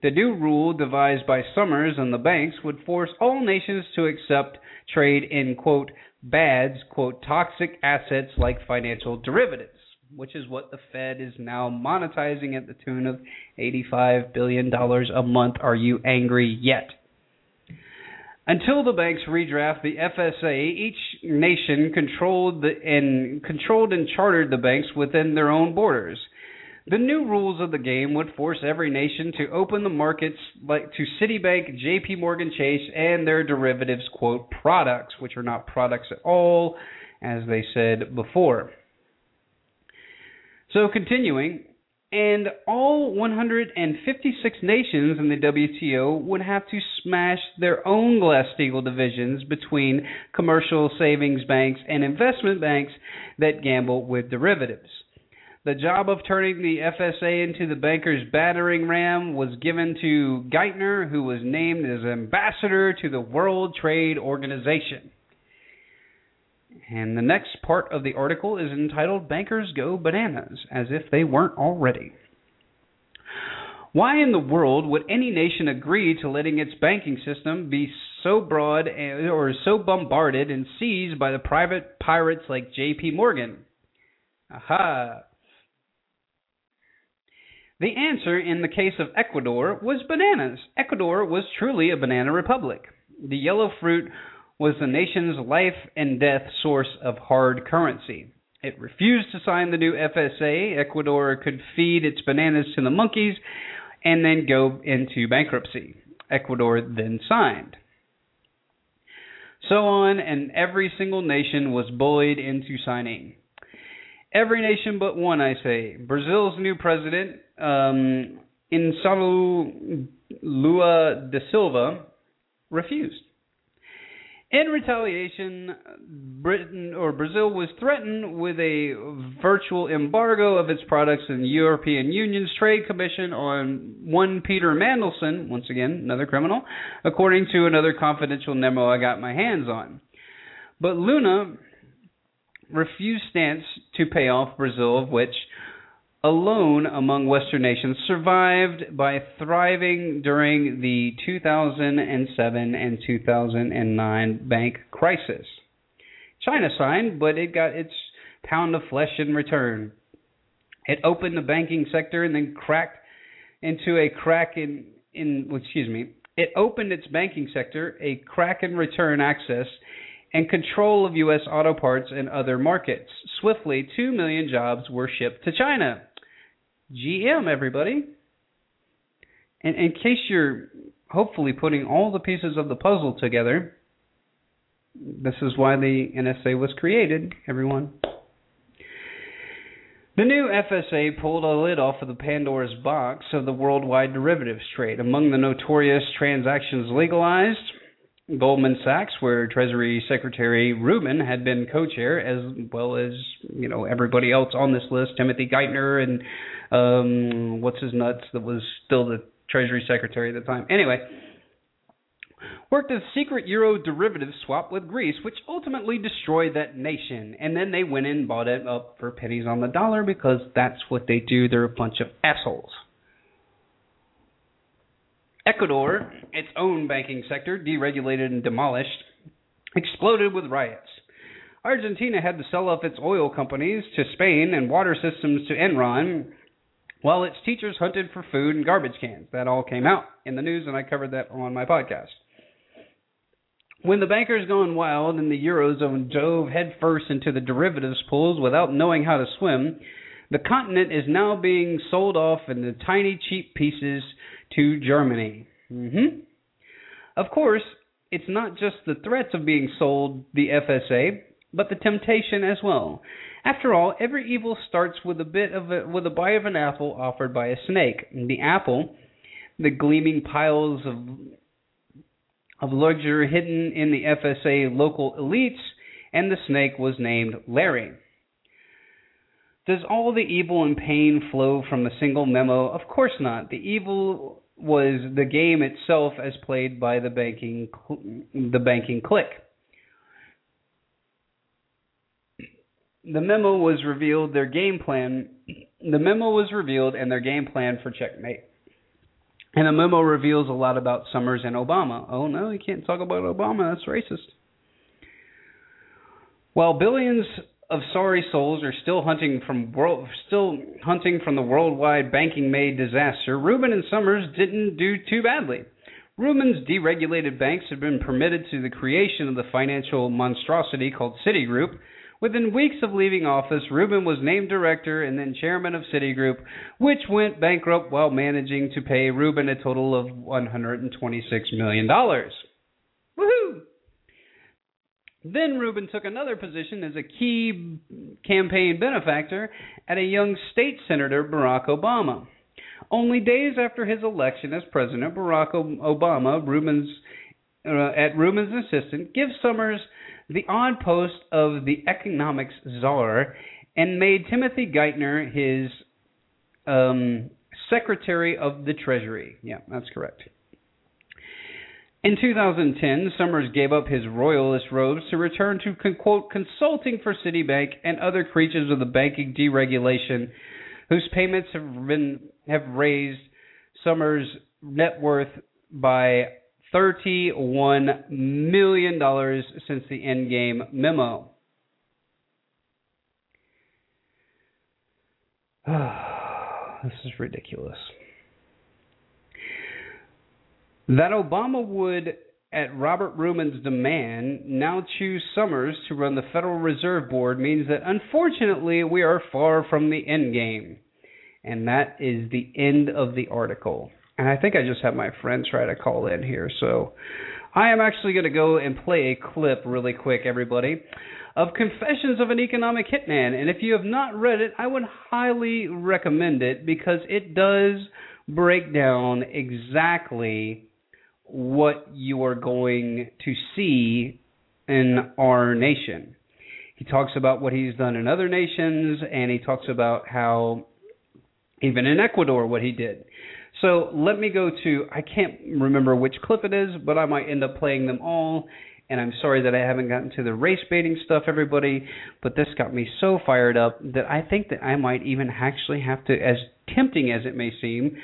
The new rule devised by Summers and the banks would force all nations to accept trade in, quote, bads, quote, toxic assets like financial derivatives, which is what the Fed is now monetizing at the tune of $85 billion a month. Are you angry yet? Until the banks redraft the FSA, each nation controlled and chartered the banks within their own borders. The new rules of the game would force every nation to open the markets to Citibank, JP Morgan Chase, and their derivatives, quote, products, which are not products at all, as they said before. So continuing, and all 156 nations in the WTO would have to smash their own Glass-Steagall divisions between commercial savings banks and investment banks that gamble with derivatives. The job of turning the FSA into the bankers' battering ram was given to Geithner, who was named as ambassador to the World Trade Organization. And the next part of the article is entitled Bankers Go Bananas, as if they weren't already. Why in the world would any nation agree to letting its banking system be so broad or so bombarded and seized by the private pirates like JP Morgan? Aha! The answer in the case of Ecuador was bananas. Ecuador was truly a banana republic. The yellow fruit was the nation's life and death source of hard currency. It refused to sign the new FSA. Ecuador could feed its bananas to the monkeys and then go into bankruptcy. Ecuador then signed. So on, and every single nation was bullied into signing. Every nation but one, I say. Brazil's new president, Insalvo Lula da Silva, refused. In retaliation, Brazil was threatened with a virtual embargo of its products in the European Union's Trade Commission on one Peter Mandelson, once again, another criminal, according to another confidential memo I got my hands on. But Lula refused stance to pay off Brazil, of which alone among Western nations, survived by thriving during the 2007 and 2009 bank crisis. China signed, but it got its pound of flesh in return. It opened the banking sector and then It opened its banking sector, a crack in return access and control of U.S. auto parts and other markets. Swiftly, 2 million jobs were shipped to China. GM, everybody. And in case you're hopefully putting all the pieces of the puzzle together, this is why the NSA was created, everyone. The new FSA pulled a lid off of the Pandora's box of the worldwide derivatives trade. Among the notorious transactions legalized, Goldman Sachs, where Treasury Secretary Rubin had been co-chair, as well as, you know, everybody else on this list, Timothy Geithner and what's-his-nuts that was still the Treasury Secretary at the time. Anyway, worked a secret euro derivative swap with Greece, which ultimately destroyed that nation. And then they went and bought it up for pennies on the dollar because that's what they do. They're a bunch of assholes. Ecuador, its own banking sector, deregulated and demolished, exploded with riots. Argentina had to sell off its oil companies to Spain and water systems to Enron, while its teachers hunted for food and garbage cans. That all came out in the news, and I covered that on my podcast. When the bankers gone wild and the Eurozone dove headfirst into the derivatives pools without knowing how to swim, the continent is now being sold off into tiny, cheap pieces to Germany. Mm-hmm. Of course, it's not just the threats of being sold the FSA, but the temptation as well. After all, every evil starts with a bite of an apple offered by a snake. The apple, the gleaming piles of luxury hidden in the FSA local elites, and the snake was named Larry. Does all the evil and pain flow from a single memo? Of course not. The evil was the game itself as played by the banking clique. The memo was revealed, their game plan. The memo was revealed and their game plan for checkmate. And the memo reveals a lot about Summers and Obama. Oh, no, you can't talk about Obama. That's racist. While billions of sorry souls are still hunting from the worldwide banking-made disaster, Rubin and Summers didn't do too badly. Rubin's deregulated banks have been permitted to the creation of the financial monstrosity called Citigroup. Within weeks of leaving office, Rubin was named director and then chairman of Citigroup, which went bankrupt while managing to pay Rubin a total of $126 million. Woohoo! Then Rubin took another position as a key campaign benefactor at a young state senator, Barack Obama. Only days after his election as president, Barack Obama, Rubin's assistant, gives Summers the odd post of the economics czar and made Timothy Geithner his secretary of the treasury. Yeah, that's correct. In 2010, Summers gave up his royalist robes to return to, quote, consulting for Citibank and other creatures of the banking deregulation, whose payments have raised Summers' net worth by $31 million since the endgame memo. This is ridiculous. That Obama would, at Robert Rubin's demand, now choose Summers to run the Federal Reserve Board means that, unfortunately, we are far from the endgame. And that is the end of the article. And I think I just had my friend try to call in here, so I am actually going to go and play a clip really quick, everybody, of Confessions of an Economic Hitman. And if you have not read it, I would highly recommend it because it does break down exactly what you are going to see in our nation. He talks about what he's done in other nations, and he talks about how, even in Ecuador, what he did. So let me go to, I can't remember which clip it is, but I might end up playing them all. And I'm sorry that I haven't gotten to the race baiting stuff, everybody, but this got me so fired up that I think that I might even actually have to, as tempting as it may seem,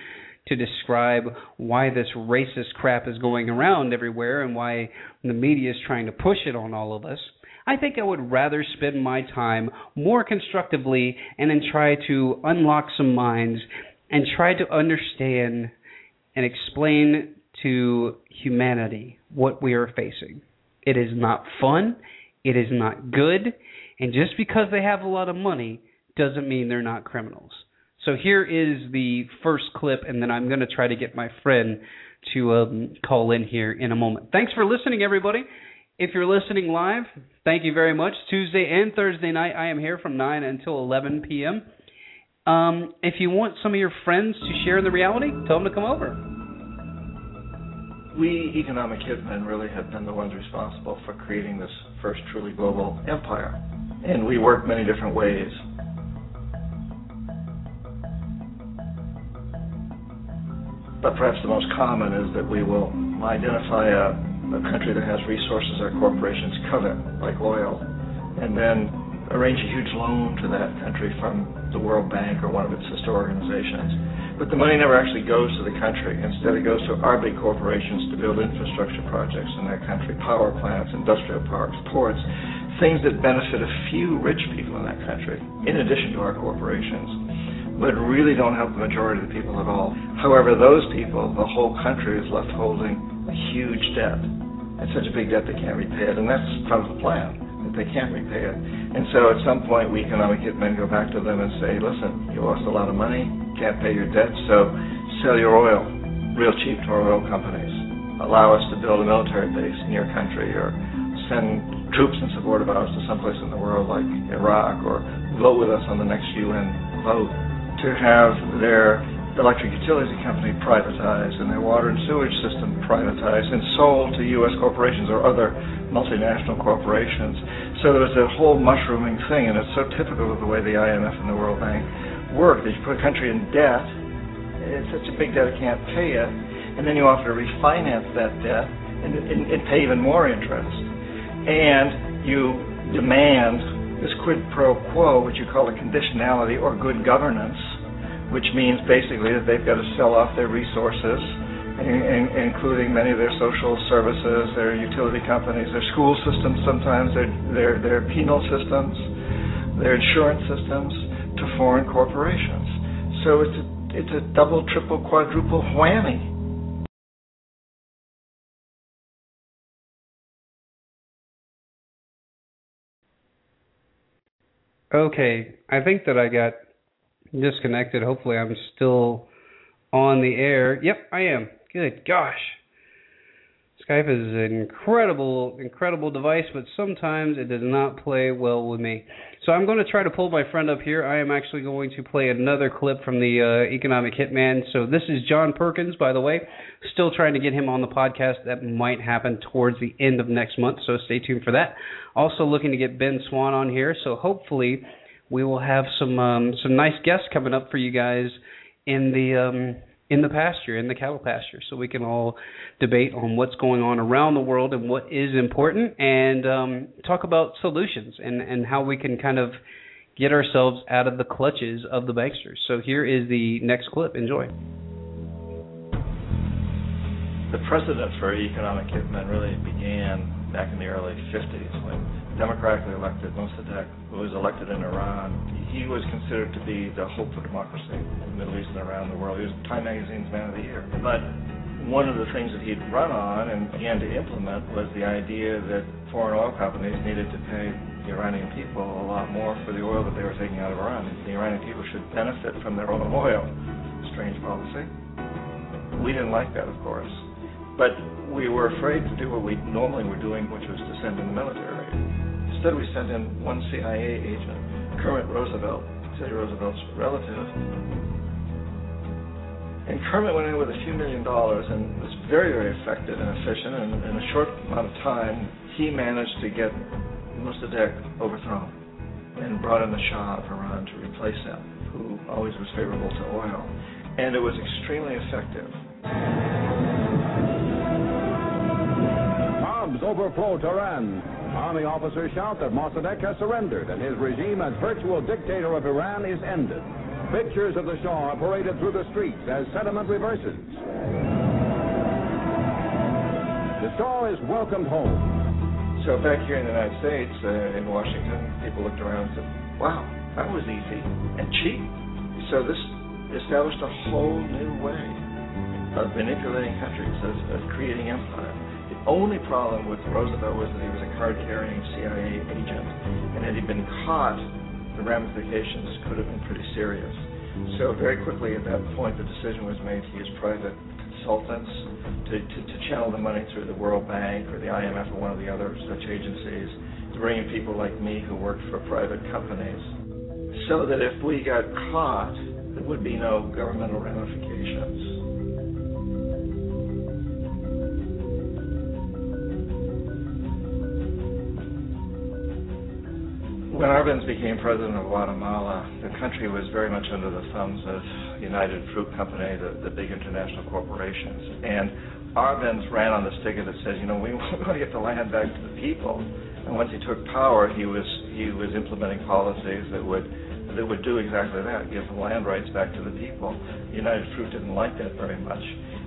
to describe why this racist crap is going around everywhere and why the media is trying to push it on all of us. I think I would rather spend my time more constructively and then try to unlock some minds and try to understand and explain to humanity what we are facing. It is not fun. It is not good. And just because they have a lot of money doesn't mean they're not criminals. So here is the first clip, and then I'm going to try to get my friend to call in here in a moment. Thanks for listening, everybody. If you're listening live, thank you very much. Tuesday and Thursday night, I am here from 9 until 11 p.m., if you want some of your friends to share in the reality, tell them to come over. We economic hitmen really have been the ones responsible for creating this first truly global empire, and we work many different ways. But perhaps the most common is that we will identify a country that has resources our corporations covet, like oil, and then arrange a huge loan to that country from the World Bank or one of its sister organizations. But the money never actually goes to the country. Instead, it goes to our big corporations to build infrastructure projects in that country, power plants, industrial parks, ports, things that benefit a few rich people in that country, in addition to our corporations, but really don't help the majority of the people at all. However, those people, the whole country is left holding a huge debt. It's such a big debt they can't repay it, and that's part of the plan. They can't repay it. And so at some point, we economic hitmen go back to them and say, listen, you lost a lot of money, can't pay your debt, so sell your oil real cheap to our oil companies. Allow us to build a military base in your country or send troops in support of ours to someplace in the world like Iraq or vote with us on the next UN vote. To have their electric utility company privatized and their water and sewage system privatized and sold to U.S. corporations or other multinational corporations. So there was a whole mushrooming thing, and it's so typical of the way the IMF and the World Bank work. They put a country in debt, it's such a big debt it can't pay it, and then you offer to refinance that debt and pay even more interest. And you demand this quid pro quo, which you call a conditionality or good governance, which means basically that they've got to sell off their resources, including many of their social services, their utility companies, their school systems sometimes, their penal systems, their insurance systems, to foreign corporations. So it's a double, triple, quadruple whammy. Okay, I think that I got disconnected. Hopefully I'm still on the air. Yep, I am. Good gosh. Skype is an incredible device, but sometimes it does not play well with me. So I'm going to try to pull my friend up here. I am actually going to play another clip from the Economic Hitman. So this is John Perkins, by the way. Still trying to get him on the podcast. That might happen towards the end of next month, so stay tuned for that. Also looking to get Ben Swan on here, so hopefully we will have some nice guests coming up for you guys in the pasture, in the cattle pasture, so we can all debate on what's going on around the world and what is important, and talk about solutions and how we can kind of get ourselves out of the clutches of the banksters. So here is the next clip. Enjoy. The precedent for economic hitmen really began back in the early 50s when democratically elected Mosaddegh, who was elected in Iran. He was considered to be the hope for democracy in the Middle East and around the world. He was Time Magazine's Man of the Year. But one of the things that he'd run on and began to implement was the idea that foreign oil companies needed to pay the Iranian people a lot more for the oil that they were taking out of Iran. The Iranian people should benefit from their own oil. Strange policy. We didn't like that, of course. But we were afraid to do what we normally were doing, which was to send in the military. Instead, we sent in one CIA agent, Kermit Roosevelt, Teddy Roosevelt's relative. And Kermit went in with a few $1 million and was very, very effective and efficient. And in a short amount of time, he managed to get Mossadegh overthrown and brought in the Shah of Iran to replace him, who always was favorable to oil. And it was extremely effective. Mobs overflow Tehran. Army officers shout that Mossadegh has surrendered and his regime as virtual dictator of Iran is ended. Pictures of the Shah are paraded through the streets as sentiment reverses. The Shah is welcomed home. So back here in the United States, in Washington, people looked around and said, wow, that was easy and cheap. So this established a whole new way of manipulating countries, of creating empire. The only problem with Roosevelt was that he was a card-carrying CIA agent, and had he been caught, the ramifications could have been pretty serious. So very quickly at that point, the decision was made to use private consultants to channel the money through the World Bank or the IMF or one of the other such agencies, to bring in people like me who worked for private companies, so that if we got caught, there would be no governmental ramifications. When Arbenz became president of Guatemala, the country was very much under the thumbs of United Fruit Company, the big international corporations. And Arbenz ran on this ticket that says, you know, we want to get the land back to the people. And once he took power, he was implementing policies that would do exactly that, give the land rights back to the people. United Fruit didn't like that very much.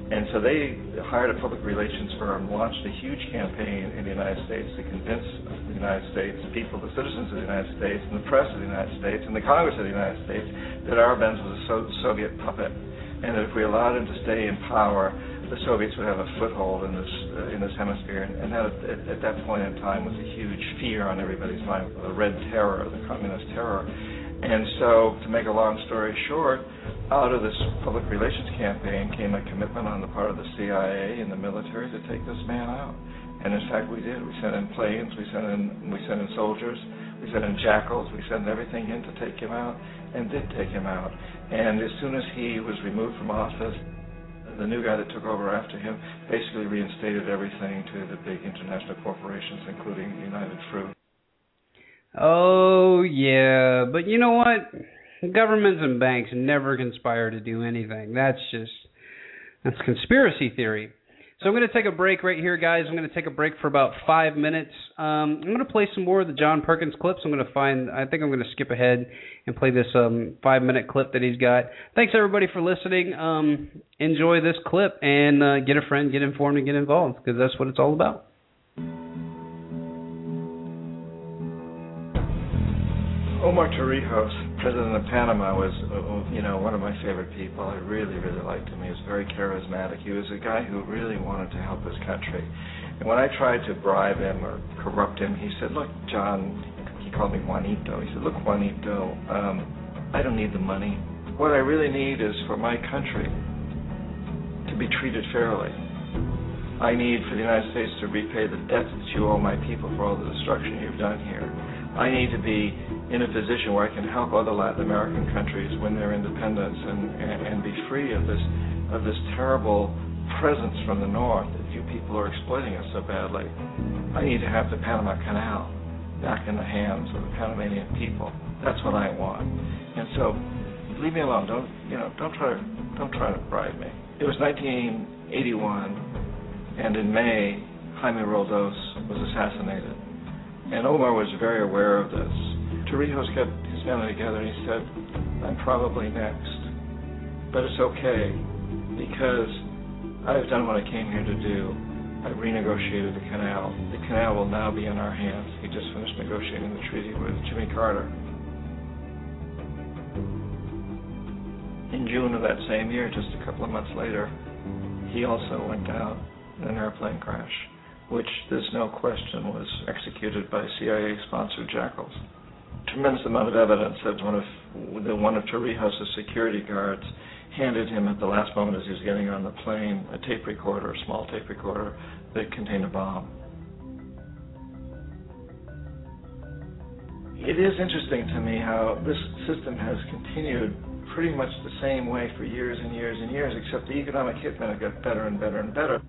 And so they hired a public relations firm, launched a huge campaign in the United States to convince the United States people, the citizens of the United States, and the press of the United States, and the Congress of the United States, that Arbenz was a Soviet puppet, and that if we allowed him to stay in power, the Soviets would have a foothold in this hemisphere. And that at that point in time was a huge fear on everybody's mind, the Red Terror, the communist terror. And so, to make a long story short, out of this public relations campaign came a commitment on the part of the CIA and the military to take this man out. And in fact, we did. We sent in planes, we sent in soldiers, We said in shackles. We sent everything in to take him out, and did take him out. And as soon as he was removed from office, the new guy that took over after him basically reinstated everything to the big international corporations, including United Fruit. Oh, yeah. But you know what? Governments and banks never conspire to do anything. That's conspiracy theory. So I'm going to take a break right here, guys. I'm going to take a break for about 5 minutes. I'm going to play some more of the John Perkins clips. I'm going to skip ahead and play this 5-minute clip that he's got. Thanks, everybody, for listening. Enjoy this clip and get a friend, get informed, and get involved, because that's what it's all about. Omar Torrijos, president of Panama, was, one of my favorite people. I really, really liked him. He was very charismatic. He was a guy who really wanted to help his country. And when I tried to bribe him or corrupt him, he said, look, John, he called me Juanito. He said, look, Juanito, I don't need the money. What I really need is for my country to be treated fairly. I need for the United States to repay the debts that you owe my people for all the destruction you've done here. I need to be in a position where I can help other Latin American countries win their independence and be free of this terrible presence from the north that you people are exploiting us so badly. I need to have the Panama Canal back in the hands of the Panamanian people. That's what I want. And so, leave me alone. Don't try to bribe me. It was 1981, and in May, Jaime Roldos was assassinated, and Omar was very aware of this. Torrijos kept his family together, and he said, I'm probably next, but it's okay, because I've done what I came here to do. I've renegotiated the canal. The canal will now be in our hands. He just finished negotiating the treaty with Jimmy Carter. In June of that same year, just a couple of months later, he also went down in an airplane crash, which there's no question was executed by CIA-sponsored jackals. Tremendous amount of evidence that one of Torrijos' security guards handed him at the last moment as he was getting on the plane a tape recorder, a small tape recorder that contained a bomb. It is interesting to me how this system has continued pretty much the same way for years and years and years, except the economic hitmen have got better and better and better.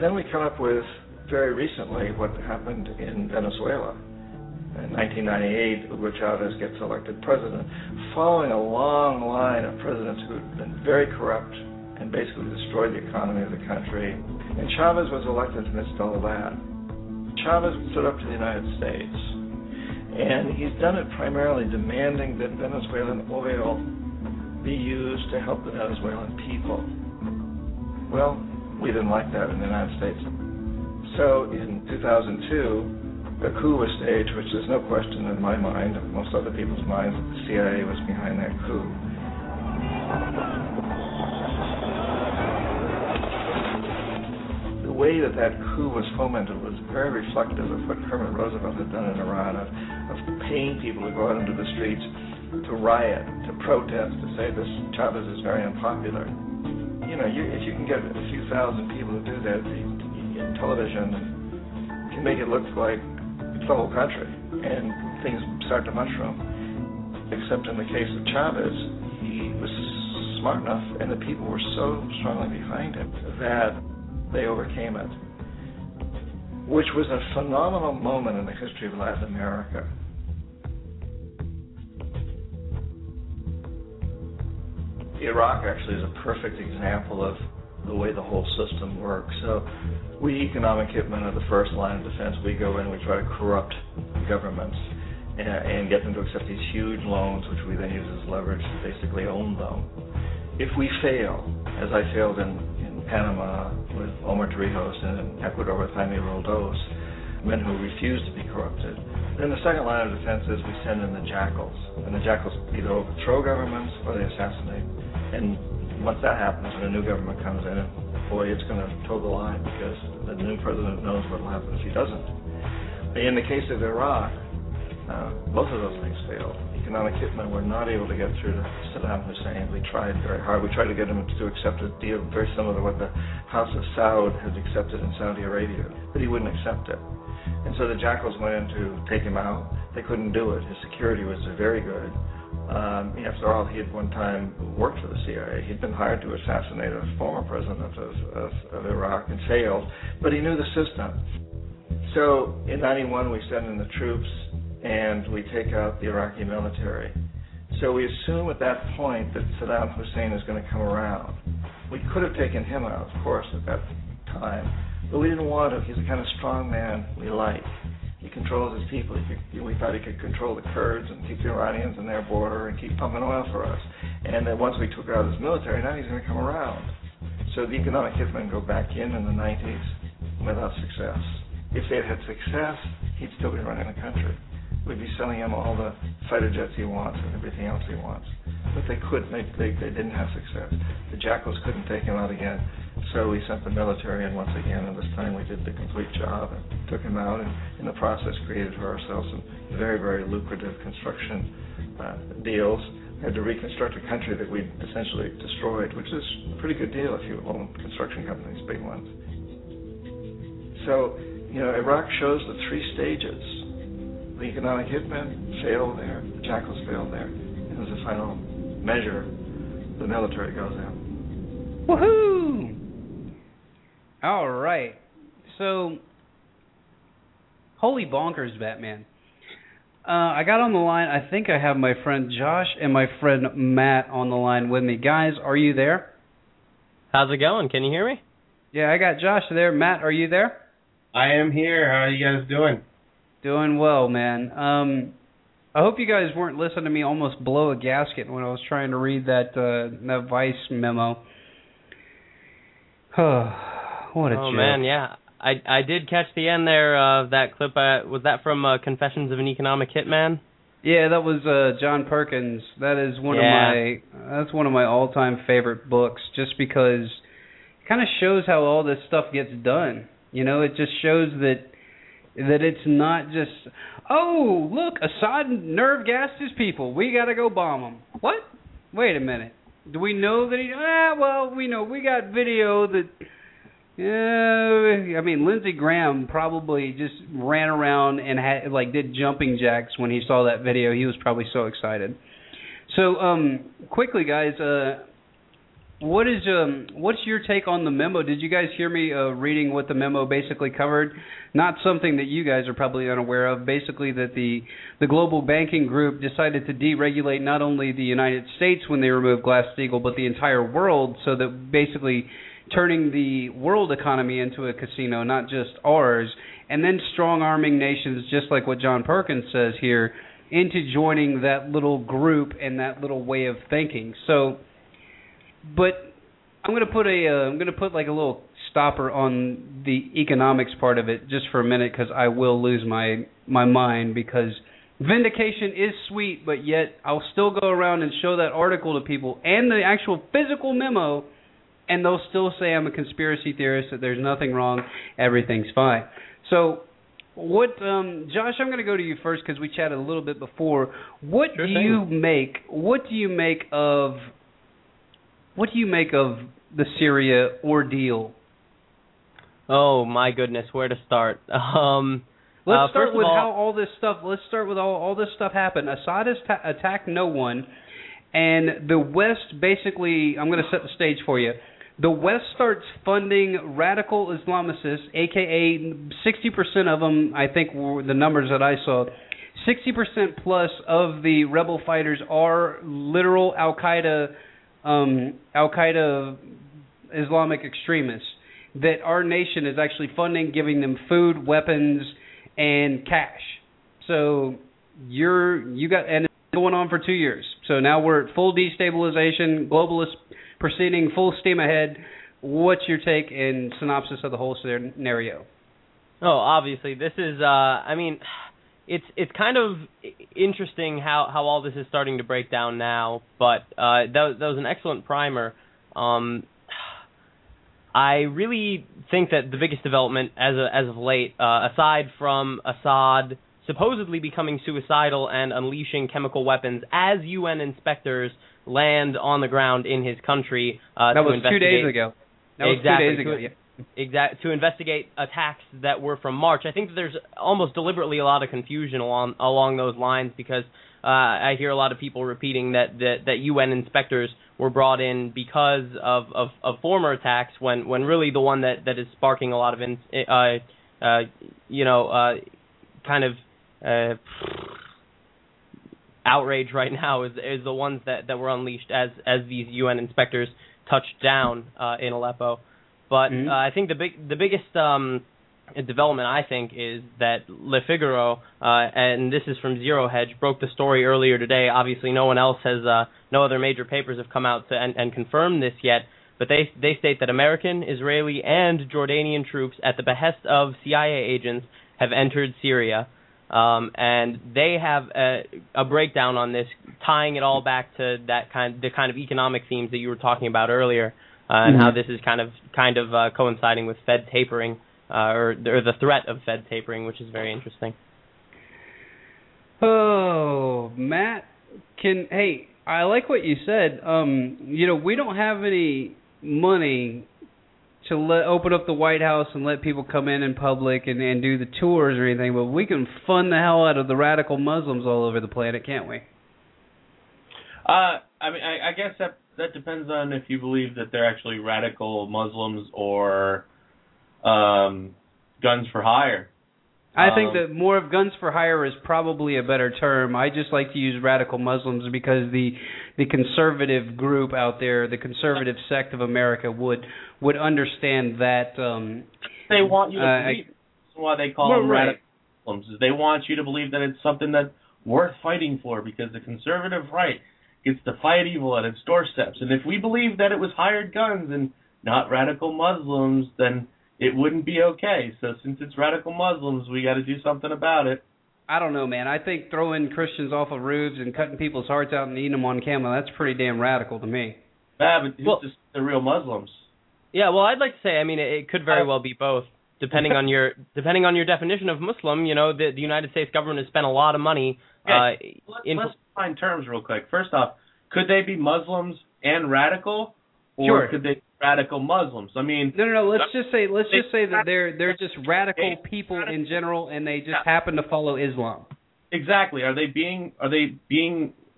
Then we come up with, very recently, what happened in Venezuela. In 1998, Hugo Chavez gets elected president, following a long line of presidents who had been very corrupt and basically destroyed the economy of the country. And Chavez was elected amidst all of that. Chavez stood up to the United States, and he's done it primarily demanding that Venezuelan oil be used to help the Venezuelan people. Well, we didn't like that in the United States. So in 2002, the coup was staged, which there's no question in my mind, and most other people's minds, that the CIA was behind that coup. The way that coup was fomented was very reflective of what Kermit Roosevelt had done in Iran, of paying people to go out into the streets to riot, to protest, to say this Chavez is very unpopular. If you can get a few thousand people to do that, television can make it look like the whole country, and things start to mushroom. Except in the case of Chavez, he was smart enough, and the people were so strongly behind him that they overcame it, which was a phenomenal moment in the history of Latin America. Iraq actually is a perfect example of the way the whole system works. So we economic hitmen are the first line of defense. We go in, we try to corrupt governments and get them to accept these huge loans, which we then use as leverage to basically own them. If we fail, as I failed in Panama with Omar Torrijos and in Ecuador with Jaime Roldos, men who refuse to be corrupted, then the second line of defense is we send in the jackals. And the jackals either overthrow governments or they assassinate. And once that happens and a new government comes in, boy, it's going to toe the line, because the new president knows what will happen if he doesn't. In the case of Iraq, both of those things failed. Economic hitmen were not able to get through to Saddam Hussein. We tried very hard. We tried to get him to accept a deal very similar to what the House of Saud had accepted in Saudi Arabia, but he wouldn't accept it. And so the jackals went in to take him out. They couldn't do it. His security was very good. After all, he had one time worked for the CIA. He'd been hired to assassinate a former president of Iraq and failed, but he knew the system. So in 91, we send in the troops and we take out the Iraqi military. So we assume at that point that Saddam Hussein is going to come around. We could have taken him out, of course, at that time, but we didn't want to. He's the kind of strong man we like. He controls his people. We thought he could control the Kurds and keep the Iranians in their border and keep pumping oil for us. And then once we took out his military, now he's going to come around. So the economic hitmen go back in the 90s without success. If they had had success, he'd still be running the country. We'd be selling him all the fighter jets he wants and everything else he wants. But they couldn't. They didn't have success. The jackals couldn't take him out again. So we sent the military in once again, and this time we did the complete job and took him out, and in the process created for ourselves some very, very lucrative construction deals. We had to reconstruct a country that we'd essentially destroyed, which is a pretty good deal if you own construction companies, big ones. So, Iraq shows the three stages. The economic hitmen failed there, the jackals failed there, and as a final measure, the military goes in. Woohoo! All right. So, holy bonkers, Batman. I got on the line. I think I have my friend Josh and my friend Matt on the line with me. Guys, are you there? How's it going? Can you hear me? Yeah, I got Josh there. Matt, are you there? I am here. How are you guys doing? Doing well, man. I hope you guys weren't listening to me almost blow a gasket when I was trying to read that Vice memo. What a joke. Oh, man, yeah. I did catch the end there of that clip. Was that from Confessions of an Economic Hitman? Yeah, that was John Perkins. That is that's one of my all-time favorite books, just because it kind of shows how all this stuff gets done. It just shows that it's not just, oh, look, Assad nerve gassed his people. We got to go bomb them. What? Wait a minute. Do we know that he... we know. We got video that... Lindsey Graham probably just ran around and did jumping jacks when he saw that video. He was probably so excited. So, quickly, guys, what's your take on the memo? Did you guys hear me reading what the memo basically covered? Not something that you guys are probably unaware of. Basically, that the global banking group decided to deregulate not only the United States when they removed Glass-Steagall, but the entire world, so that basically turning the world economy into a casino, not just ours, and then strong-arming nations, just like what John Perkins says here, into joining that little group and that little way of thinking. So... But I'm going to put a little stopper on the economics part of it just for a minute, because I will lose my mind, because vindication is sweet, but yet I'll still go around and show that article to people and the actual physical memo, and they'll still say I'm a conspiracy theorist, that there's nothing wrong, everything's fine. So what, Josh, I'm going to go to you first because we chatted a little bit before. What do you make of the Syria ordeal? Oh, my goodness, where to start? Let's start with how all this stuff. Let's start with all this stuff happened. Assad has attacked no one, and the West basically. I'm going to set the stage for you. The West starts funding radical Islamicists, aka 60% of them. I think were the numbers that I saw. 60% plus of the rebel fighters are literal Al-Qaeda. Al-Qaeda Islamic extremists that our nation is actually funding, giving them food, weapons, and cash. So and it's going on for 2 years. So now we're at full destabilization, globalist proceeding, full steam ahead. What's your take and synopsis of the whole scenario? Oh, obviously, this is, it's kind of interesting how all this is starting to break down now, but that was an excellent primer. I really think that the biggest development as of late, aside from Assad supposedly becoming suicidal and unleashing chemical weapons as UN inspectors land on the ground in his country. That was 2 days ago. to investigate attacks that were from March. I think that there's almost deliberately a lot of confusion along those lines, because I hear a lot of people repeating that UN inspectors were brought in because of former attacks, when really the one that is sparking a lot of outrage right now is the ones that were unleashed as these UN inspectors touched down in Aleppo. But I think the biggest development, I think, is that Le Figaro, and this is from Zero Hedge, broke the story earlier today. Obviously, no one else has, no other major papers have come out and confirmed this yet. But they state that American, Israeli, and Jordanian troops, at the behest of CIA agents, have entered Syria. And they have a breakdown on this, tying it all back to the kind of economic themes that you were talking about earlier, and how this is kind of coinciding with Fed tapering, or the threat of Fed tapering, which is very interesting. Oh, Matt, I like what you said. We don't have any money to open up the White House and let people come in public and do the tours or anything, but we can fund the hell out of the radical Muslims all over the planet, can't we? I guess that depends on if you believe that they're actually radical Muslims or guns for hire. I think that more of guns for hire is probably a better term. I just like to use radical Muslims because the conservative group out there, the conservative sect of America, would understand that. They want you to believe. That's why they call them radical Muslims. Is they want you to believe that it's something that's worth fighting for, because the conservative right gets to fight evil at its doorsteps. And if we believed that it was hired guns and not radical Muslims, then it wouldn't be okay. So since it's radical Muslims, we got to do something about it. I don't know, man. I think throwing Christians off of roofs and cutting people's hearts out and eating them on camera, that's pretty damn radical to me. Yeah, but just the real Muslims. Yeah, well, I'd like to say, I mean, it could very well be both, depending on your definition of Muslim. You know, the United States government has spent a lot of money. Okay. Let's define terms real quick. First off, could they be Muslims and radical, or could they be radical Muslims? I mean, no. Let's just say that they're just radical people in general, and they just happen to follow Islam. Exactly. Are they being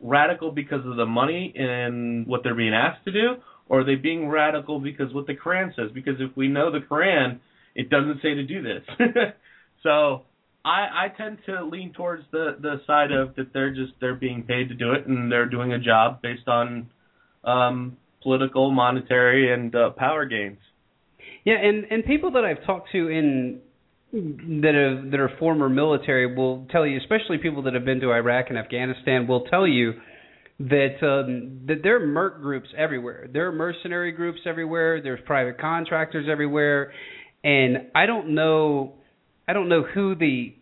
radical because of the money and what they're being asked to do, or are they being radical because what the Quran says? Because if we know the Quran, it doesn't say to do this. So I tend to lean towards the side of that they're being paid to do it, and they're doing a job based on political, monetary, and power gains. Yeah, and people that I've talked to that are former military will tell you, especially people that have been to Iraq and Afghanistan, will tell you that there are merc groups everywhere. There are mercenary groups everywhere. There's private contractors everywhere. And I don't know who the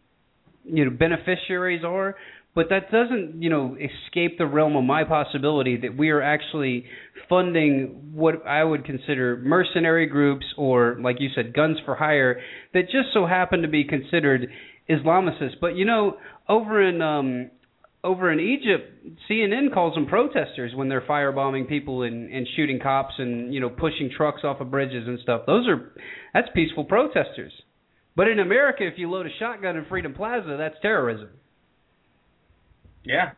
beneficiaries are, but that doesn't escape the realm of my possibility that we are actually funding what I would consider mercenary groups, or, like you said, guns for hire, that just so happen to be considered Islamicists. But over in Egypt, CNN calls them protesters when they're firebombing people and shooting cops and pushing trucks off of bridges and stuff. That's peaceful protesters. But in America, if you load a shotgun in Freedom Plaza, that's terrorism. Yeah.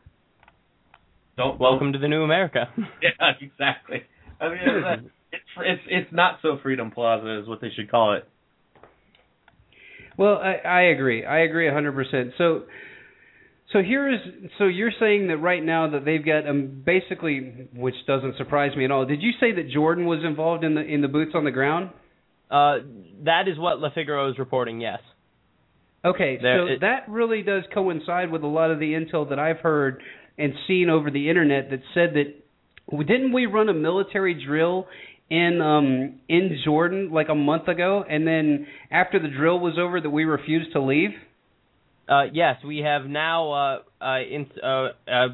Welcome to the new America. Yeah, exactly. I mean, it's not so Freedom Plaza is what they should call it. Well, I agree. I agree 100%. So you're saying that right now that they've got basically, which doesn't surprise me at all. Did you say that Jordan was involved in the boots on the ground? That is what Le Figaro is reporting, yes. Okay, so that really does coincide with a lot of the intel that I've heard and seen over the internet that said that didn't we run a military drill in Jordan like a month ago, and then after the drill was over that we refused to leave? Yes, we have now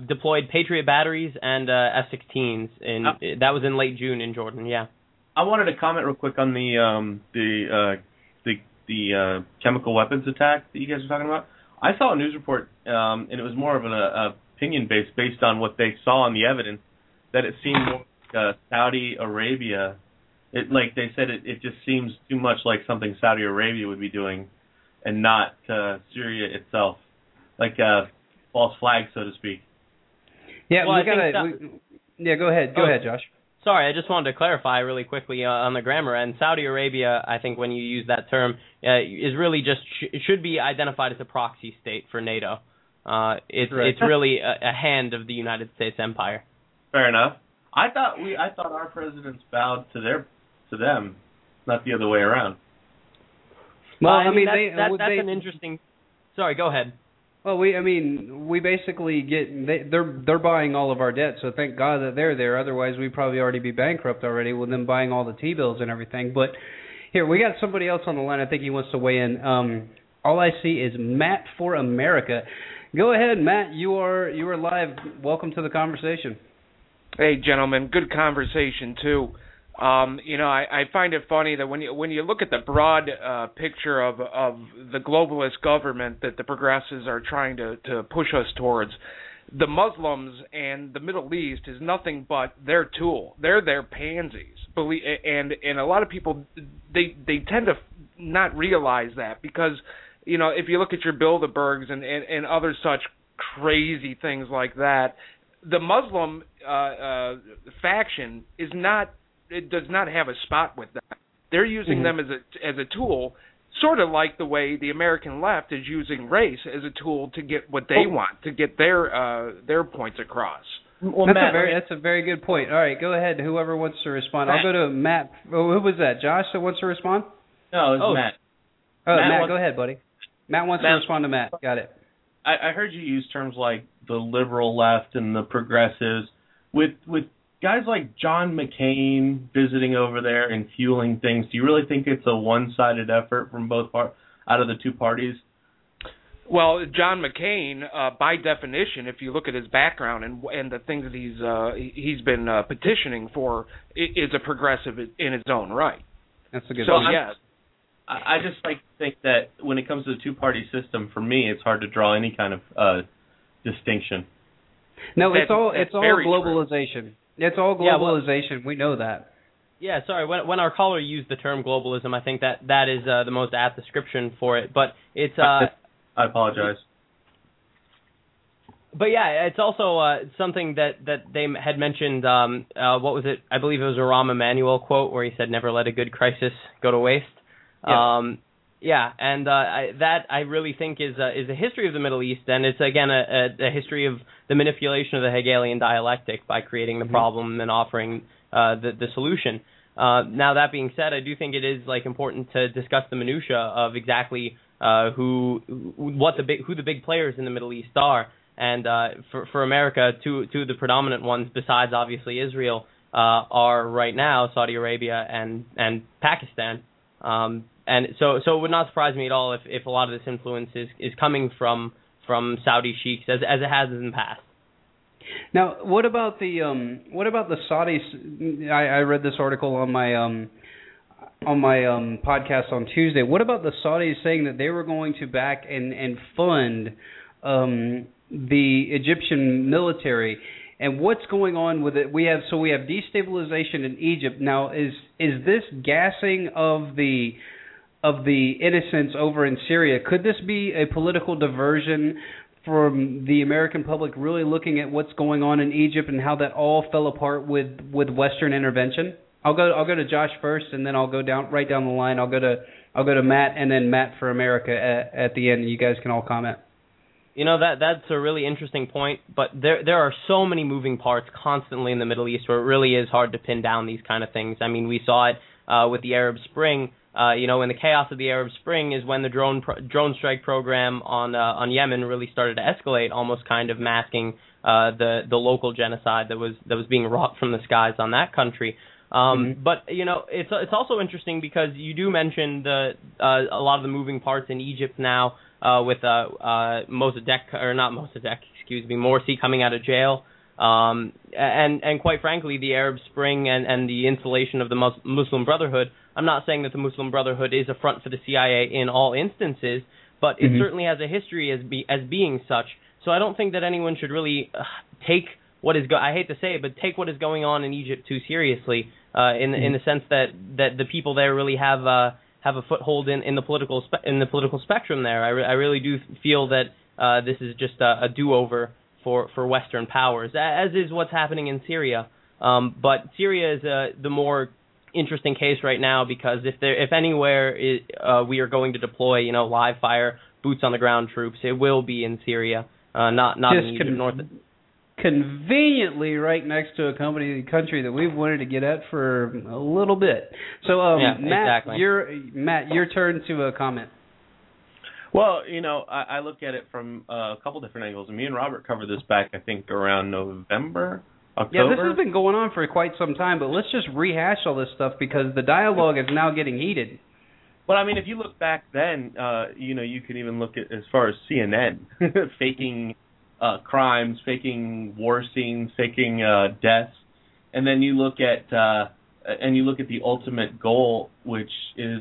deployed Patriot batteries and F-16s. That was in late June in Jordan, yeah. I wanted to comment real quick on the chemical weapons attack that you guys were talking about. I saw a news report, and it was more of an opinion based on what they saw on the evidence, that it seemed more like Saudi Arabia It, like they said, it just seems too much like something Saudi Arabia would be doing, and not Syria itself, like a false flag, so to speak. Yeah, well, go ahead, Josh. Sorry, I just wanted to clarify really quickly on the grammar. And Saudi Arabia, I think when you use that term, is really just should be identified as a proxy state for NATO. It's really a hand of the United States empire. Fair enough. I thought our presidents bowed to them, not the other way around. Well, that's an interesting. Sorry, go ahead. Well, we basically get they're buying all of our debt, so thank God that they're there. Otherwise, we'd probably already be bankrupt already with them buying all the T-bills and everything. But here, we got somebody else on the line. I think he wants to weigh in. All I see is Matt for America. Go ahead, Matt. You are live. Welcome to the conversation. Hey, gentlemen. Good conversation too. I find it funny that when you look at the broad picture of the globalist government that the progressives are trying to push us towards, the Muslims and the Middle East is nothing but their tool. They're their pansies. And a lot of people, they tend to not realize that because, you know, if you look at your Bilderbergs and other such crazy things like that, the Muslim faction is not. It does not have a spot with them. They're using them as a tool, sort of like the way the American left is using race as a tool to get what they want, to get their points across. Well, that's a very good point. All right, go ahead. Whoever wants to respond, I'll go to Matt. Oh, who was that? Josh that wants to respond? No, it was Matt. Oh, Matt, go ahead, buddy. Matt wants to respond to Matt. Got it. I heard you use terms like the liberal left and the progressives with. Guys like John McCain visiting over there and fueling things, do you really think it's a one-sided effort from both out of the two parties? Well, John McCain, by definition, if you look at his background and the things that he's been petitioning for, is a progressive in his own right. That's a good point. So, yes. I just think that when it comes to the two-party system, for me, it's hard to draw any kind of distinction. No, it's all globalization. True. It's all globalization. Yeah, we know that. Yeah, sorry. When our caller used the term globalism, I think that is the most apt description for it. But it's. I apologize. But yeah, it's also something that they had mentioned. What was it? I believe it was a Rahm Emanuel quote where he said, "Never let a good crisis go to waste." Yeah. I really think is the history of the Middle East, and it's again a history of the manipulation of the Hegelian dialectic by creating the problem and offering the solution. Now that being said, I do think it is important to discuss the minutia of exactly who the big players in the Middle East are, and for America, two of the predominant ones besides obviously Israel are right now Saudi Arabia and Pakistan. And so it would not surprise me at all if a lot of this influence is coming from Saudi sheikhs, as it has in the past. Now, what about the Saudis? I read this article on my podcast on Tuesday. What about the Saudis saying that they were going to back and fund the Egyptian military? And what's going on with it? We have destabilization in Egypt now. Is this gassing of the innocents over in Syria? Could this be a political diversion from the American public really looking at what's going on in Egypt and how that all fell apart with Western intervention? I'll go to Josh first, and then I'll go down the line. I'll go to Matt, and then Matt for America at the end. You guys can all comment. You know, that's a really interesting point, but there are so many moving parts constantly in the Middle East where it really is hard to pin down these kind of things. I mean, we saw it with the Arab Spring. In the chaos of the Arab Spring is when the drone strike program on Yemen really started to escalate, almost kind of masking the local genocide that was being wrought from the skies on that country. But it's also interesting because you do mention a lot of the moving parts in Egypt now. With Mosaddegh, or not Mosaddegh, excuse me, Morsi coming out of jail, and quite frankly, the Arab Spring and the installation of the Muslim Brotherhood. I'm not saying that the Muslim Brotherhood is a front for the CIA in all instances, but it certainly has a history as being such. So I don't think that anyone should really take what is I hate to say it, but take what is going on in Egypt too seriously. in the sense that the people there really have a foothold in the political spectrum there. I really do feel that this is just a do-over for Western powers, as is what's happening in Syria. But Syria is the more interesting case right now, because if anywhere we are going to deploy, live fire, boots on the ground troops, it will be in Syria, not in Egypt. Conveniently right next to a country that we've wanted to get at for a little bit. So, Matt, your turn to comment. Well, I look at it from a couple different angles. Me and Robert covered this back, I think, around November. October. Yeah, this has been going on for quite some time, but let's just rehash all this stuff because the dialogue is now getting heated. Well, I mean, if you look back then, you can even look at as far as CNN faking crimes, faking war scenes, faking deaths, and then you look at the ultimate goal, which is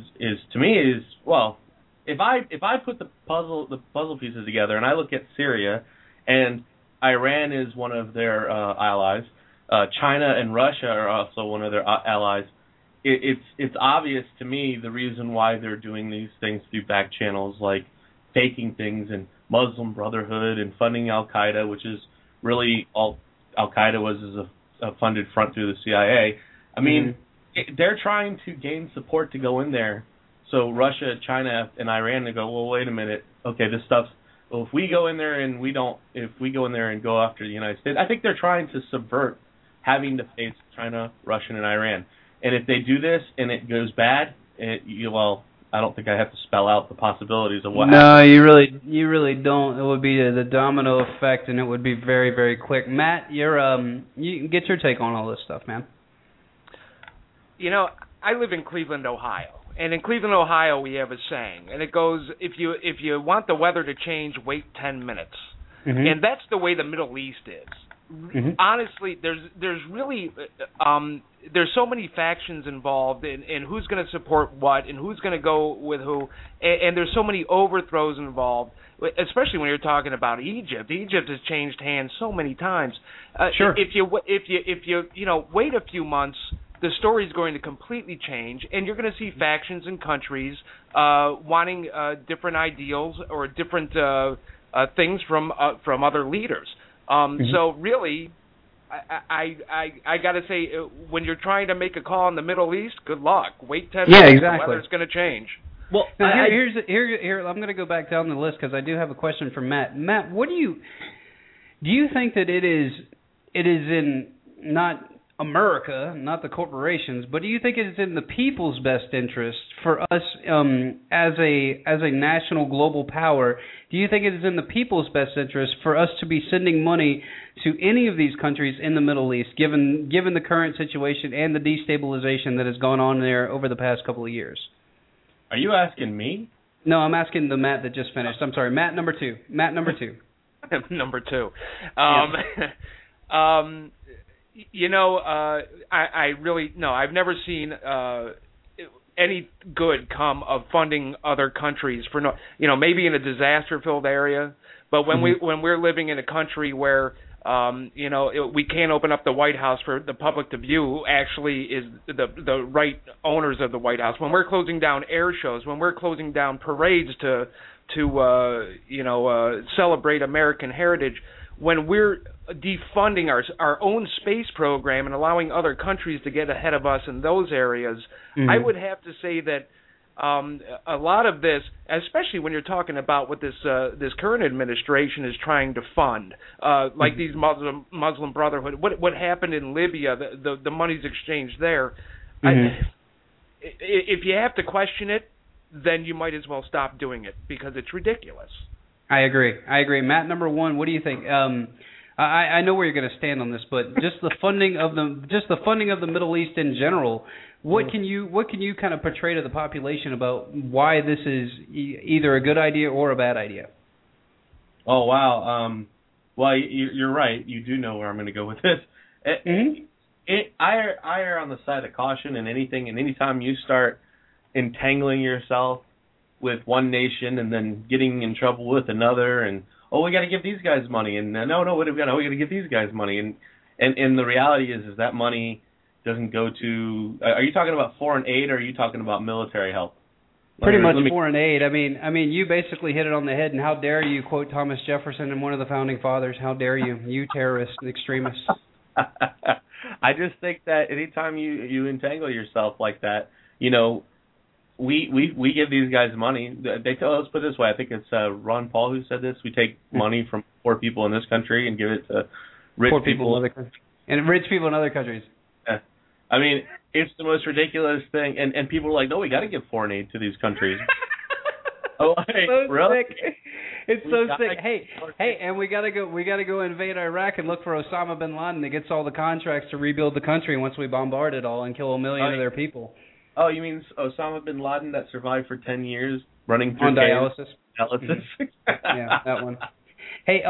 to me is, well, if I put the puzzle pieces together and I look at Syria, and Iran is one of their allies. China and Russia are also one of their allies. It's obvious to me the reason why they're doing these things through back channels, like faking things and Muslim Brotherhood and funding Al-Qaeda, which is really all Al-Qaeda was, is a funded front through the CIA. I mean, they're trying to gain support to go in there. So Russia, China, and Iran, they go, well, wait a minute. Okay, this stuff's... Well, if we go in there and go after the United States, I think they're trying to subvert having to face China, Russia, and Iran. And if they do this and it goes bad, I don't think I have to spell out the possibilities of what happens. No, you really don't. It would be the domino effect, and it would be very, very quick. Matt, you can get your take on all this stuff, man. I live in Cleveland, Ohio. And in Cleveland, Ohio, we have a saying, and it goes, if you want the weather to change, wait 10 minutes. Mm-hmm. And that's the way the Middle East is. Mm-hmm. Honestly, there's really there's so many factions involved in who's going to support what and who's going to go with who, and there's so many overthrows involved, especially when you're talking about Egypt. Egypt has changed hands so many times. Sure. If you wait a few months, the story is going to completely change, and you're going to see factions and countries wanting different ideals or different things from other leaders. So really, I got to say, when you're trying to make a call in the Middle East, good luck. Wait 10 minutes. Exactly. The weather's going to change. Well, now, here I'm going to go back down the list because I do have a question for Matt. Matt, what do you think that it is in not America, not the corporations, but do you think it's in the people's best interest for us as a national global power? Do you think it is in the people's best interest for us to be sending money to any of these countries in the Middle East, given the current situation and the destabilization that has gone on there over the past couple of years? Are you asking me? No, I'm asking the Matt that just finished. I'm sorry, Matt number two. Matt number two. Number two. I've never seen any good come of funding other countries for maybe in a disaster-filled area, but when we're living in a country where we can't open up the White House for the public to view who actually is the right owners of the White House, when we're closing down air shows, when we're closing down parades to celebrate American heritage, when we're defunding our own space program and allowing other countries to get ahead of us in those areas, I would have to say that a lot of this, especially when you're talking about what this current administration is trying to fund, like these Muslim Brotherhood, what happened in Libya, the money's exchanged there. If you have to question it, then you might as well stop doing it because it's ridiculous. I agree. Matt, number one, what do you think? I know where you're going to stand on this, but just the funding of the Middle East in general. What can you kind of portray to the population about why this is either a good idea or a bad idea? Oh wow. Well, you're right. You do know where I'm going to go with this. I err on the side of caution in anything, and anytime you start entangling yourself with one nation and then getting in trouble with another, and we got to give these guys money, and we got to give these guys money, and the reality is that money doesn't go to. Are you talking about foreign aid, or are you talking about military help? Pretty much foreign aid. I mean, you basically hit it on the head. And how dare you quote Thomas Jefferson and one of the founding fathers? How dare you, you terrorists and extremists? I just think that anytime you entangle yourself like that, you know, we give these guys money. They tell us, put it this way. I think it's Ron Paul who said this. We take money from poor people in this country and give it to rich people in other countries. And rich people in other countries. Yeah. I mean, it's the most ridiculous thing. And people are like, no, we got to give foreign aid to these countries. Oh, like, so really? Sick. It's so sick. Hey, and we gotta go invade Iraq and look for Osama bin Laden that gets all the contracts to rebuild the country once we bombard it all and kill a million of their people. Oh, you mean Osama bin Laden that survived for 10 years running through dialysis? Yeah, that one. Hey,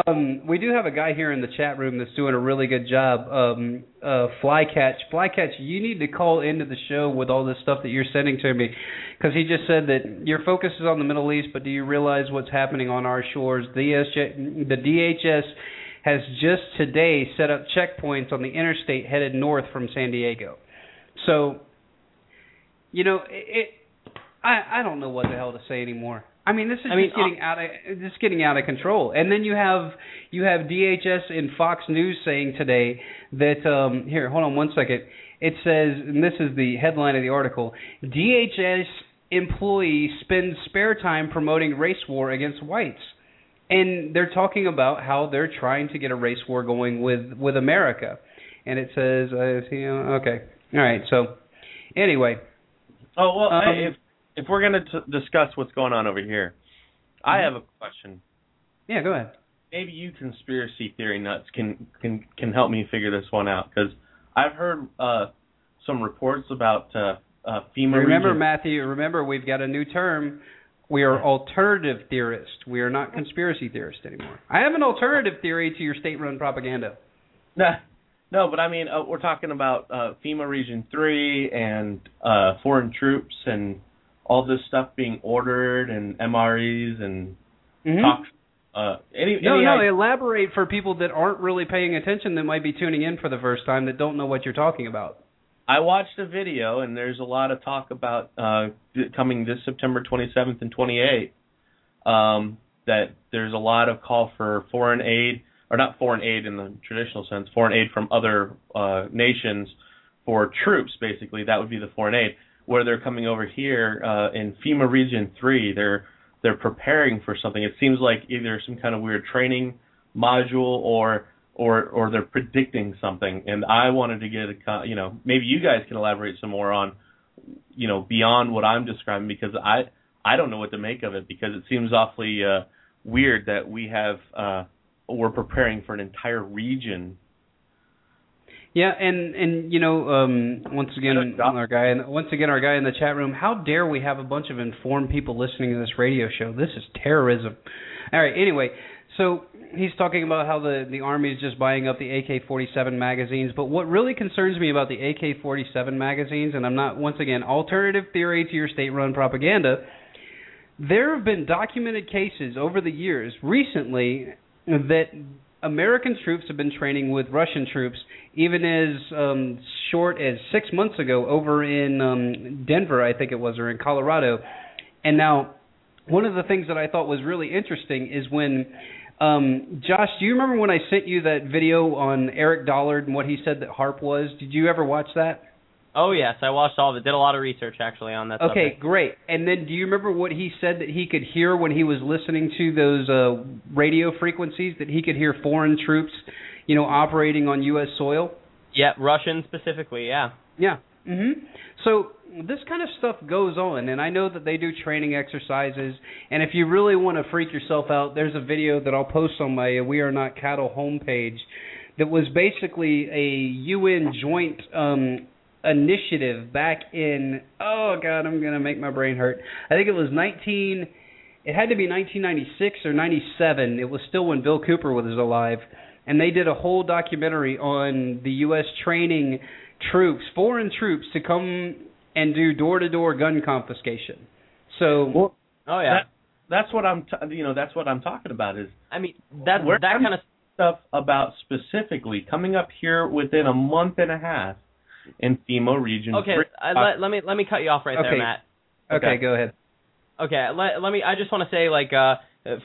we do have a guy here in the chat room that's doing a really good job. Flycatch, you need to call into the show with all this stuff that you're sending to me, because he just said that your focus is on the Middle East, but do you realize what's happening on our shores? The DHS has just today set up checkpoints on the interstate headed north from San Diego. So, you know, I don't know what the hell to say anymore. I mean, this is getting out of control. And then you have DHS and Fox News saying today that here, hold on one second. It says, and this is the headline of the article: DHS employee spends spare time promoting race war against whites. And they're talking about how they're trying to get a race war going with America. And it says, okay, all right. So anyway. Oh well. If we're going to discuss what's going on over here, I have a question. Yeah, go ahead. Maybe you conspiracy theory nuts can help me figure this one out, because I've heard some reports about FEMA. Remember, region. Matthew, we've got a new term. We are alternative theorists. We are not conspiracy theorists anymore. I have an alternative theory to your state-run propaganda. No, but I mean, we're talking about FEMA Region 3 and foreign troops and all this stuff being ordered and MREs and talks. Elaborate for people that aren't really paying attention, that might be tuning in for the first time, that don't know what you're talking about. I watched a video, and there's a lot of talk about coming this September 27th and 28th, that there's a lot of call for foreign aid, or not foreign aid in the traditional sense, foreign aid from other nations for troops, basically. That would be the foreign aid. Where they're coming over here in FEMA Region 3, they're preparing for something. It seems like either some kind of weird training module or they're predicting something. And I wanted to get maybe you guys can elaborate some more on, beyond what I'm describing, because I don't know what to make of it, because it seems awfully weird that we're preparing for an entire region. Yeah, and once again, our guy in the chat room, how dare we have a bunch of informed people listening to this radio show? This is terrorism. All right, anyway, so he's talking about how the Army is just buying up the AK-47 magazines, but what really concerns me about the AK-47 magazines, and I'm not, once again, alternative theory to your state-run propaganda, there have been documented cases over the years recently that American troops have been training with Russian troops, even as short as 6 months ago over in Denver, I think it was, or in Colorado. And now one of the things that I thought was really interesting is when Josh, do you remember when I sent you that video on Eric Dollard and what he said that HAARP was? Did you ever watch that? Oh, yes. I watched all of it. Did a lot of research, actually, on that subject. Okay, great. And then do you remember what he said that he could hear when he was listening to those radio frequencies, that he could hear foreign troops, operating on U.S. soil? Yeah, Russian specifically, yeah. Yeah. Mm-hmm. So this kind of stuff goes on, and I know that they do training exercises, and if you really want to freak yourself out, there's a video that I'll post on my We Are Not Cattle homepage that was basically a UN joint initiative back in, oh God, I'm going to make my brain hurt. I think it was 1996 or 97. It was still when Bill Cooper was alive. And they did a whole documentary on the U.S. training troops, foreign troops, to come and do door-to-door gun confiscation. So, well, oh yeah, that's what I'm, that's what I'm talking about. Is, I mean, that kind of stuff about specifically coming up here within a month and a half. and FEMA region. Okay, let me cut you off right there, Matt. Okay, go ahead. Okay, let me. I just want to say,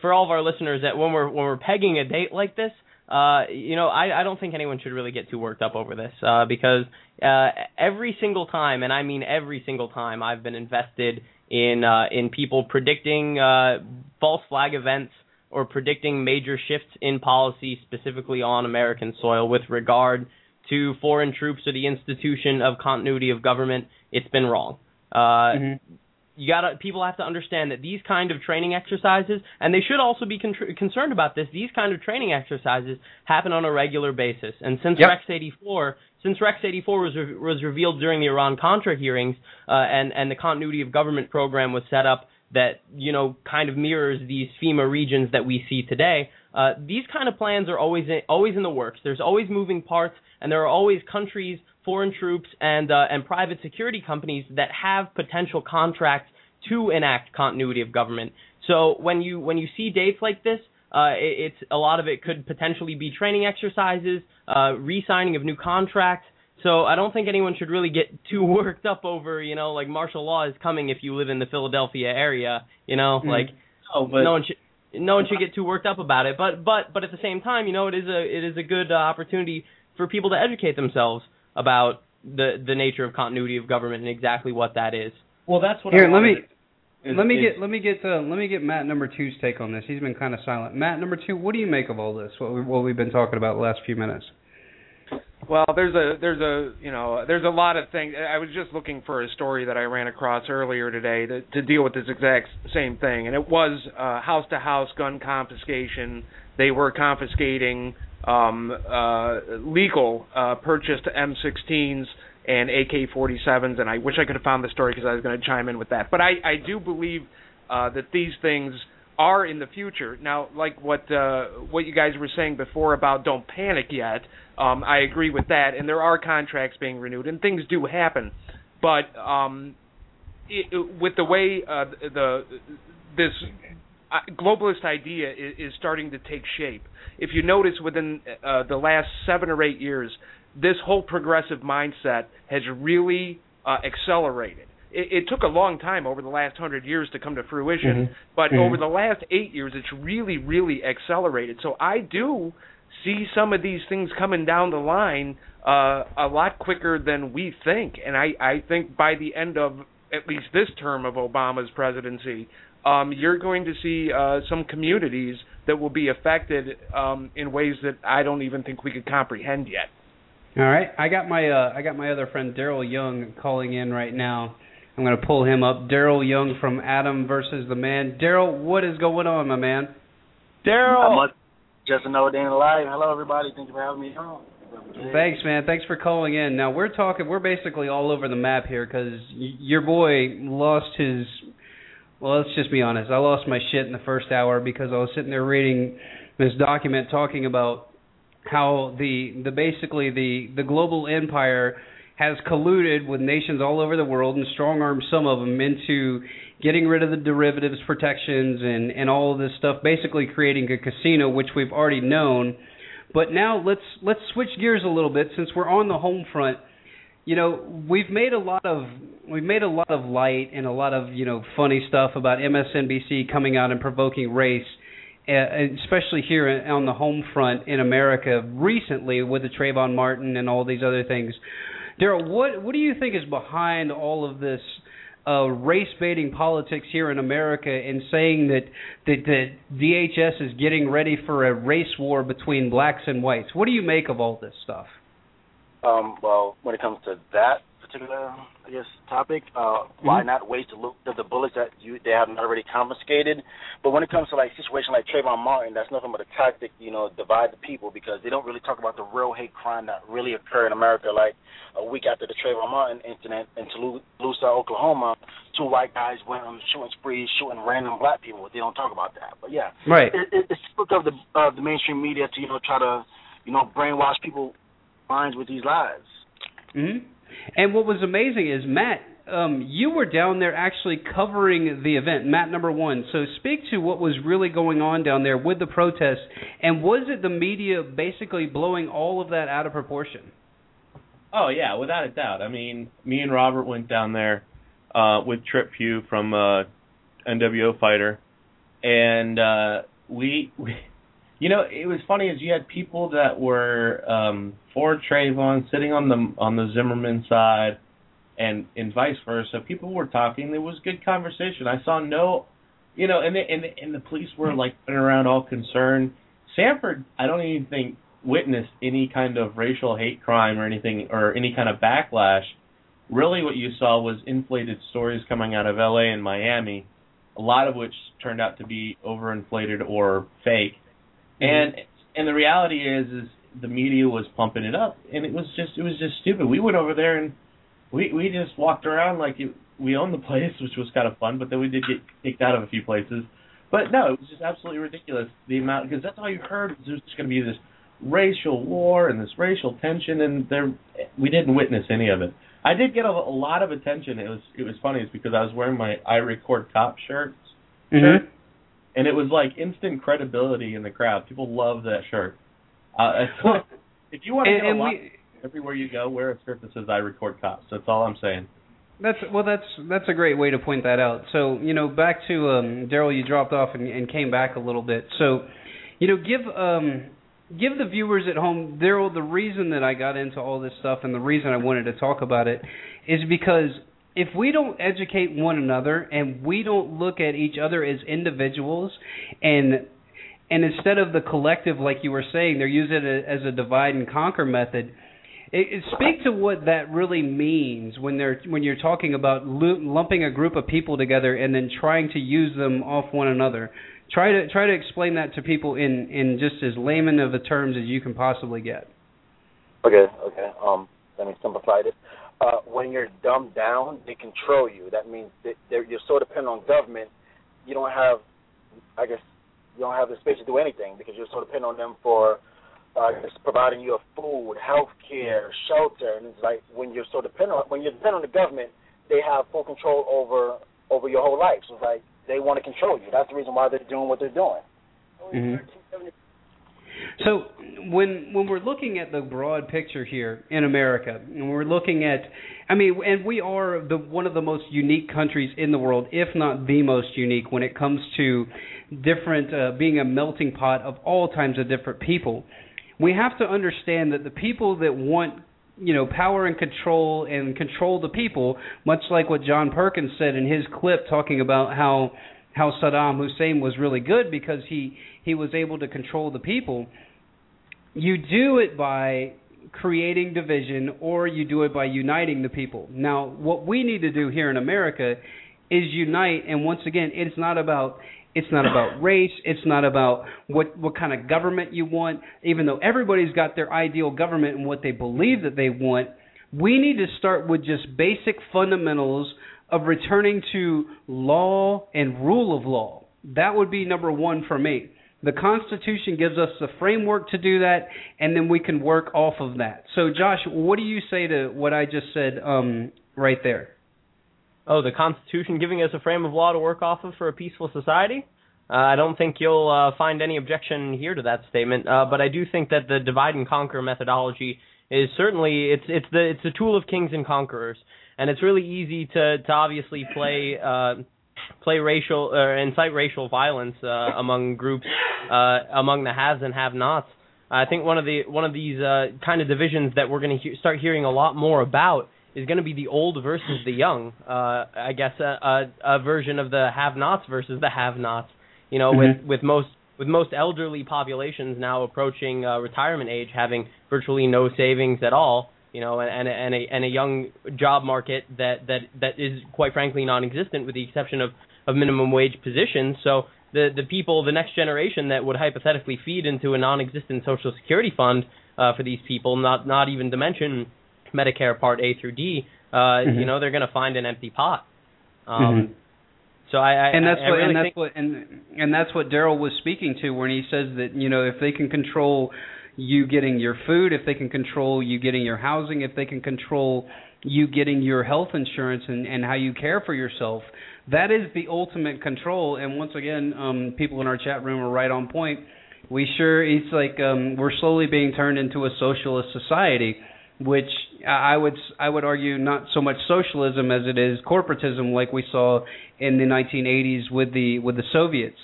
for all of our listeners, that when we're pegging a date like this, I don't think anyone should really get too worked up over this, because every single time, and I mean every single time, I've been invested in people predicting false flag events or predicting major shifts in policy, specifically on American soil, with regard to foreign troops or the institution of continuity of government. It's been wrong. Mm-hmm. People have to understand that these kind of training exercises, and they should also be concerned about this, these kind of training exercises happen on a regular basis. And since Rex 84 was revealed during the Iran-Contra hearings, and the continuity of government program was set up that, kind of mirrors these FEMA regions that we see today, these kind of plans are always in the works. There's always moving parts, and there are always countries, foreign troops, and private security companies that have potential contracts to enact continuity of government. So when you see dates like this, it's a lot of it could potentially be training exercises, re-signing of new contracts. So I don't think anyone should really get too worked up over, martial law is coming if you live in the Philadelphia area, No one should get too worked up about it. But at the same time, it is a good opportunity for people to educate themselves about the nature of continuity of government and exactly what that is. Well, that's what let me get Matt number two's take on this. He's been kind of silent. Matt number two, what do you make of all this? What we've been talking about the last few minutes? Well, there's a lot of things. I was just looking for a story that I ran across earlier today to deal with this exact same thing, and it was house-to-house gun confiscation. They were confiscating legal purchased M16s and AK-47s, and I wish I could have found the story because I was going to chime in with that. But I do believe that these things are in the future. Now, like what you guys were saying before about don't panic yet, I agree with that, and there are contracts being renewed, and things do happen. But with the way this globalist idea is starting to take shape, if you notice within the last 7 or 8 years, this whole progressive mindset has really accelerated. It took a long time over the last 100 years to come to fruition, mm-hmm. but mm-hmm. over the last 8 years, it's really, really accelerated. So I do see some of these things coming down the line a lot quicker than we think. And I think by the end of at least this term of Obama's presidency, you're going to see some communities that will be affected in ways that I don't even think we could comprehend yet. All right. I got my other friend, Daryl Young, calling in right now. I'm going to pull him up. Daryl Young from Adam vs. the Man. Daryl, what is going on, my man? Daryl! Just another day in the life. Hello, everybody. Thank you for having me on. Thanks, man. Thanks for calling in. Now, we're basically all over the map here because your boy lost his... Well, let's just be honest. I lost my shit in the first hour because I was sitting there reading this document talking about how the global empire has colluded with nations all over the world and strong-armed some of them into getting rid of the derivatives protections and all of this stuff, basically creating a casino, which we've already known. But now let's switch gears a little bit since we're on the home front. We've made a lot of light and a lot of funny stuff about MSNBC coming out and provoking race, especially here on the home front in America recently with the Trayvon Martin and all these other things. Daryl, what do you think is behind all of this race-baiting politics here in America and saying that DHS is getting ready for a race war between blacks and whites? What do you make of all this stuff? Well, when it comes to that particular, topic, why not waste the bullets that they haven't already confiscated? But when it comes to situation like Trayvon Martin, that's nothing but a tactic, divide the people, because they don't really talk about the real hate crime that really occurred in America. Like a week after the Trayvon Martin incident in Tulsa, Oklahoma, two white guys went on shooting sprees, shooting random black people. They don't talk about that. But yeah, right. It's typical of the mainstream media to try to brainwash people minds with these lies. Mm-hmm. And what was amazing is, Matt, you were down there actually covering the event, Matt number one. So speak to what was really going on down there with the protests, and was it the media basically blowing all of that out of proportion? Oh, yeah, without a doubt. I mean, me and Robert went down there with Trip Pugh from NWO Fighter, and we you know, it was funny as you had people that were for Trayvon sitting on the Zimmerman side, and vice versa. People were talking. There was good conversation. I saw no, you know, and the police were like around all concerned. Sanford, I don't even think witnessed any kind of racial hate crime or anything or any kind of backlash. Really what you saw was inflated stories coming out of LA and Miami, a lot of which turned out to be overinflated or fake. And the reality is the media was pumping it up, and it was just stupid. We went over there and we just walked around like we owned the place, which was kind of fun, but then we did get kicked out of a few places. But no, it was just absolutely ridiculous, the amount, because that's all you heard. There was just going to be this racial war and this racial tension, and we didn't witness any of it. I did get a lot of attention. It was funny. It's because I was wearing my I Record Cop shirt, mm-hmm. and it was like instant credibility in the crowd. People love that shirt. If you want to get a lot, everywhere you go, wear a shirt that says I Record Cops. That's all I'm saying. That's a great way to point that out. So, you know, back to Daryl, you dropped off and came back a little bit. So, you know, give the viewers at home, Daryl, the reason that I got into all this stuff and the reason I wanted to talk about it is because if we don't educate one another and we don't look at each other as individuals and instead of the collective, like you were saying, they're using it as a divide and conquer method. Speak to what that really means when you're talking about lumping a group of people together and then trying to use them off one another. Try to explain that to people in just as layman of a terms as you can possibly get. Okay. Let me simplify this. When you're dumbed down, they control you. That means you're so dependent on government. You don't have, I guess, the space to do anything because you're so dependent on them for. It's providing you food, health care, shelter, and it's like when you're dependent on the government, they have full control over your whole life. So it's like they want to control you. That's the reason why they're doing what they're doing. Mm-hmm. So when we're looking at the broad picture here in America, and we're looking at, I mean, and we are one of the most unique countries in the world, if not the most unique, when it comes to different being a melting pot of all kinds of different people. We have to understand that the people that want, you know, power and control the people, much like what John Perkins said in his clip talking about how Saddam Hussein was really good because he was able to control the people, you do it by creating division or you do it by uniting the people. Now, what we need to do here in America is unite, and once again, it's not about race. It's not about what kind of government you want, even though everybody's got their ideal government and what they believe that they want. We need to start with just basic fundamentals of returning to law and rule of law. That would be number one for me. The Constitution gives us the framework to do that, and then we can work off of that. So, Josh, what do you say to what I just said right there? Oh, the Constitution giving us a frame of law to work off of for a peaceful society? I don't think you'll find any objection here to that statement, but I do think that the divide and conquer methodology is certainly it's a tool of kings and conquerors, and it's really easy to obviously play racial or incite racial violence among groups among the haves and have-nots. I think one of these kind of divisions that we're going to start hearing a lot more about is going to be the old versus the young, I guess a version of the have-nots versus the have-nots, you know, mm-hmm. with most elderly populations now approaching retirement age, having virtually no savings at all, you know, and a young job market that is quite frankly non-existent with the exception of minimum wage positions. So the people, the next generation that would hypothetically feed into a non-existent Social Security fund for these people, not even to mention Medicare Part A through D, mm-hmm. you know, they're going to find an empty pot. Mm-hmm. So that's what Daryl was speaking to when he says that, you know, if they can control you getting your food, if they can control you getting your housing, if they can control you getting your health insurance and how you care for yourself, that is the ultimate control. And once again, people in our chat room are right on point. It's like we're slowly being turned into a socialist society. which I would argue not so much socialism as it is corporatism, like we saw in the 1980s with the Soviets.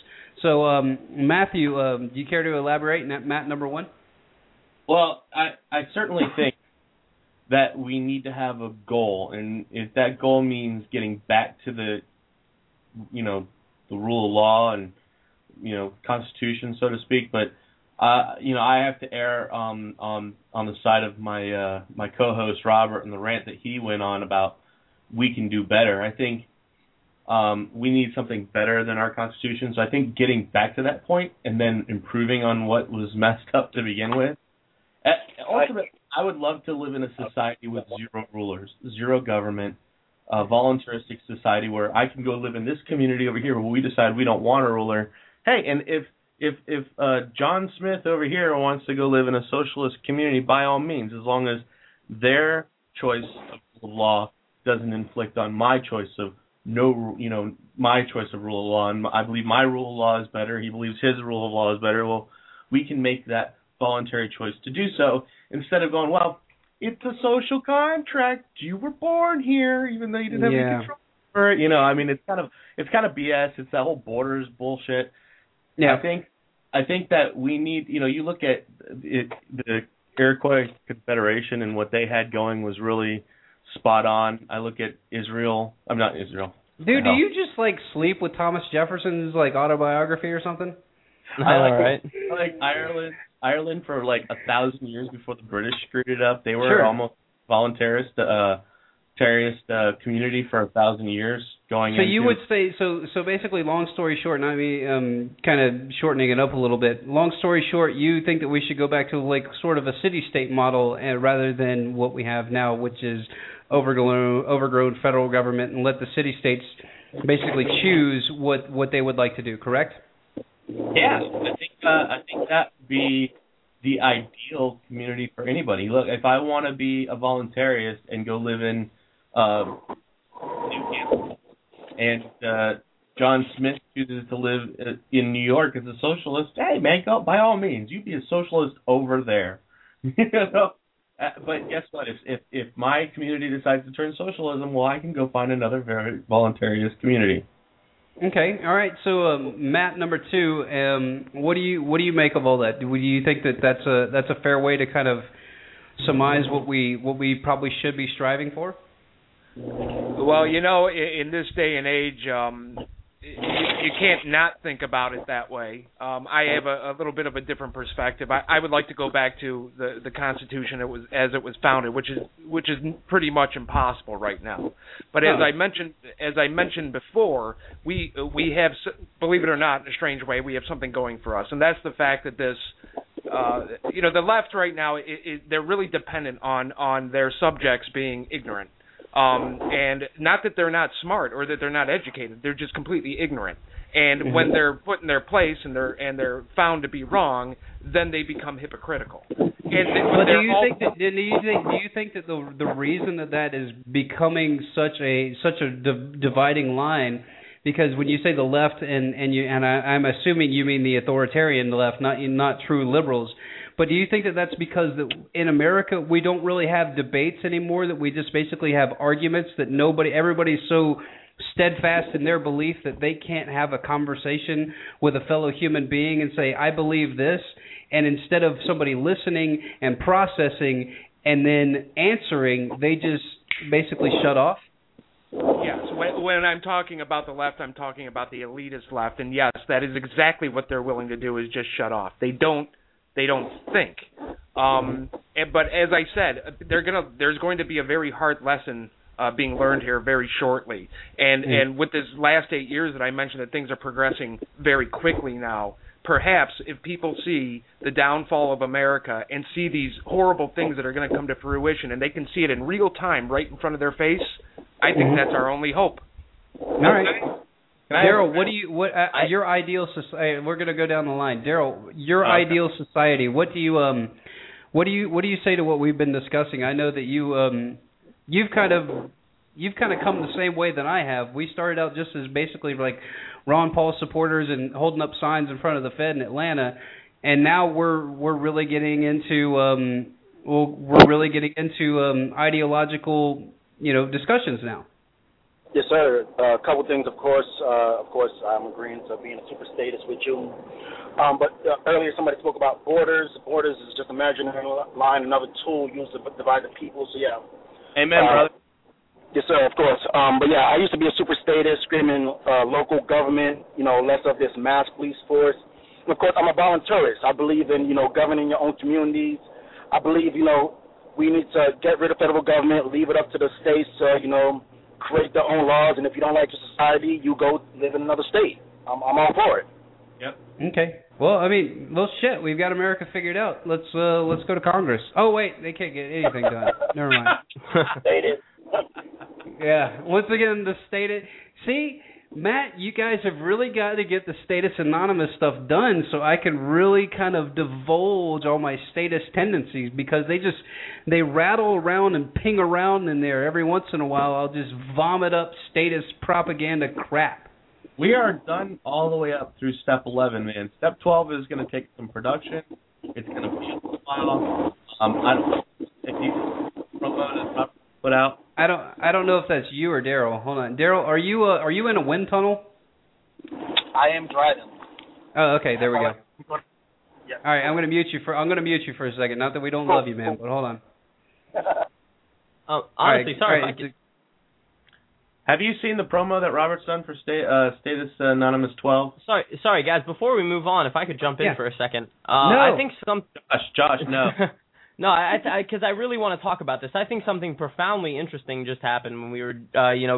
So, Matthew, do you care to elaborate, Matt, number one? Well, I certainly think that we need to have a goal, and if that goal means getting back to the, the rule of law and, constitution, so to speak, but I have to err on the side of my my co-host Robert and the rant that he went on about we can do better. I think we need something better than our Constitution. So I think getting back to that point and then improving on what was messed up to begin with. Ultimately, I would love to live in a society with zero rulers, zero government, a voluntaristic society where I can go live in this community over here where we decide we don't want a ruler. Hey, and if John Smith over here wants to go live in a socialist community, by all means, as long as their choice of law doesn't inflict on my choice of my choice of rule of law. And I believe my rule of law is better. He believes his rule of law is better. Well, we can make that voluntary choice to do so instead of going, well, it's a social contract. You were born here, even though you didn't have any control over it. It's kind of BS. It's that whole borders bullshit. Yeah. I think that we need, you look at it, the Iroquois Confederation and what they had going was really spot on. I look at Israel. I'm not Israel. Dude, do you just sleep with Thomas Jefferson's autobiography or something? I like Ireland. Ireland for 1,000 years before the British screwed it up. They were almost voluntarist, terrorist community for 1,000 years going. So you would say so basically, long story short, and I mean kind of shortening it up a little bit. Long story short, you think that we should go back to sort of a city-state model rather than what we have now, which is overgrown federal government, and let the city-states basically choose what they would like to do. Correct? Yeah, I think that would be the ideal community for anybody. Look, if I want to be a voluntarist and go live in New Hampshire, and John Smith chooses to live in New York as a socialist, hey, man, go, by all means, you be a socialist over there. But guess what? If my community decides to turn socialism, well, I can go find another very voluntarist community. Okay, all right. So Matt, number two, what do you make of all that? Do you think that that's a fair way to kind of surmise what we probably should be striving for? Well, in this day and age, you can't not think about it that way. I have a little bit of a different perspective. I would like to go back to the Constitution as it was founded, which is pretty much impossible right now. But as I mentioned before, we have, believe it or not, in a strange way, we have something going for us, and that's the fact that this, the left right now, they're really dependent on their subjects being ignorant. And not that they're not smart or that they're not educated, they're just completely ignorant. And when they're put in their place and they're found to be wrong, then they become hypocritical. Do you think that the reason that is becoming such a dividing line? Because when you say the left, I'm assuming you mean the authoritarian left, not true liberals. But do you think that that's because in America we don't really have debates anymore, that we just basically have arguments, that everybody's so steadfast in their belief that they can't have a conversation with a fellow human being and say, I believe this, and instead of somebody listening and processing and then answering, they just basically shut off? Yes. When I'm talking about the left, I'm talking about the elitist left, and yes, that is exactly what they're willing to do, is just shut off. They don't think. But as I said, there's going to be a very hard lesson being learned here very shortly. And with this last 8 years that I mentioned, that things are progressing very quickly now, perhaps if people see the downfall of America and see these horrible things that are going to come to fruition, and they can see it in real time right in front of their face, I think that's our only hope. All right. Daryl, your ideal society? We're going to go down the line. Daryl, your ideal society. What do you say to what we've been discussing? I know that you've kind of come the same way that I have. We started out just as basically like Ron Paul supporters and holding up signs in front of the Fed in Atlanta, and now we're really getting into well, we're really getting into ideological, discussions now. Yes, sir. A couple things, of course. I'm agreeing to being a super status with you. But earlier somebody spoke about borders. Borders is just imaginary line, another tool used to divide the people. So, yeah. Amen, brother. Yes, sir, of course. I used to be a super status, screaming local government, less of this mass police force. And of course, I'm a voluntarist. I believe in, governing your own communities. I believe, we need to get rid of federal government, leave it up to the states to, create their own laws. And if you don't like your society, you go live in another state. I'm all for it. Yep. Okay. Well, well, shit, we've got America figured out. Let's go to Congress. Oh, wait, they can't get anything done. Never mind. State it. Yeah. Once again, the state it. See, Matt, you guys have really got to get the Status Anonymous stuff done so I can really kind of divulge all my status tendencies, because they rattle around and ping around in there. Every once in a while, I'll just vomit up status propaganda crap. We are done all the way up through Step 11, man. Step 12 is going to take some production. It's going to be a while. I don't know if you promote it, put out. I don't know if that's you or Daryl. Hold on, Daryl, are you in a wind tunnel? I am driving. Oh, okay, there we go. Yeah. All right, I'm going to mute you for a second. Not that we don't love you, man, but hold on. Honestly, right, sorry. Right, have you seen the promo that Robert's done for Status Anonymous 12? Sorry, guys. Before we move on, if I could jump in for a second. No. I think Josh, no. No, because I really want to talk about this. I think something profoundly interesting just happened when we were,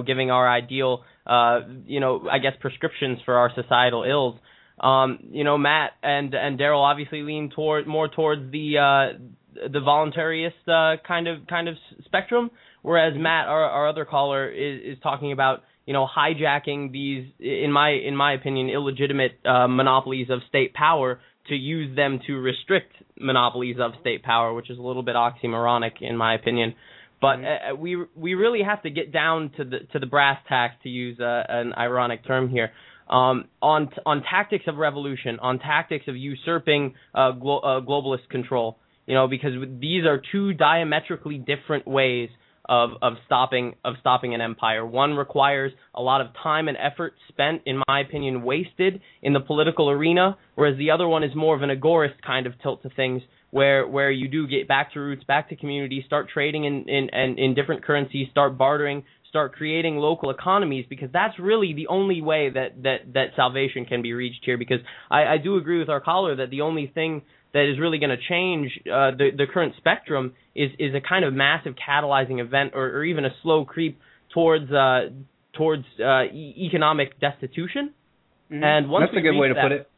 giving our ideal, prescriptions for our societal ills. Matt and Daryl obviously lean more towards the voluntarist kind of spectrum, whereas Matt, our other caller, is talking about hijacking these, in my opinion, illegitimate monopolies of state power, to use them to restrict monopolies of state power, which is a little bit oxymoronic in my opinion. But we really have to get down to the brass tacks, to use an ironic term here, on tactics of revolution, on tactics of usurping globalist control. Because these are two diametrically different ways of stopping an empire. One requires a lot of time and effort spent, in my opinion, wasted in the political arena, whereas the other one is more of an agorist kind of tilt to things, where you do get back to roots, back to community, start trading in different currencies, start bartering, start creating local economies, because that's really the only way that salvation can be reached here. Because I do agree with our caller that the only thing that is really going to change the current spectrum is a kind of massive catalyzing event, or even a slow creep towards economic destitution. Mm-hmm. And once that's a good way to put it.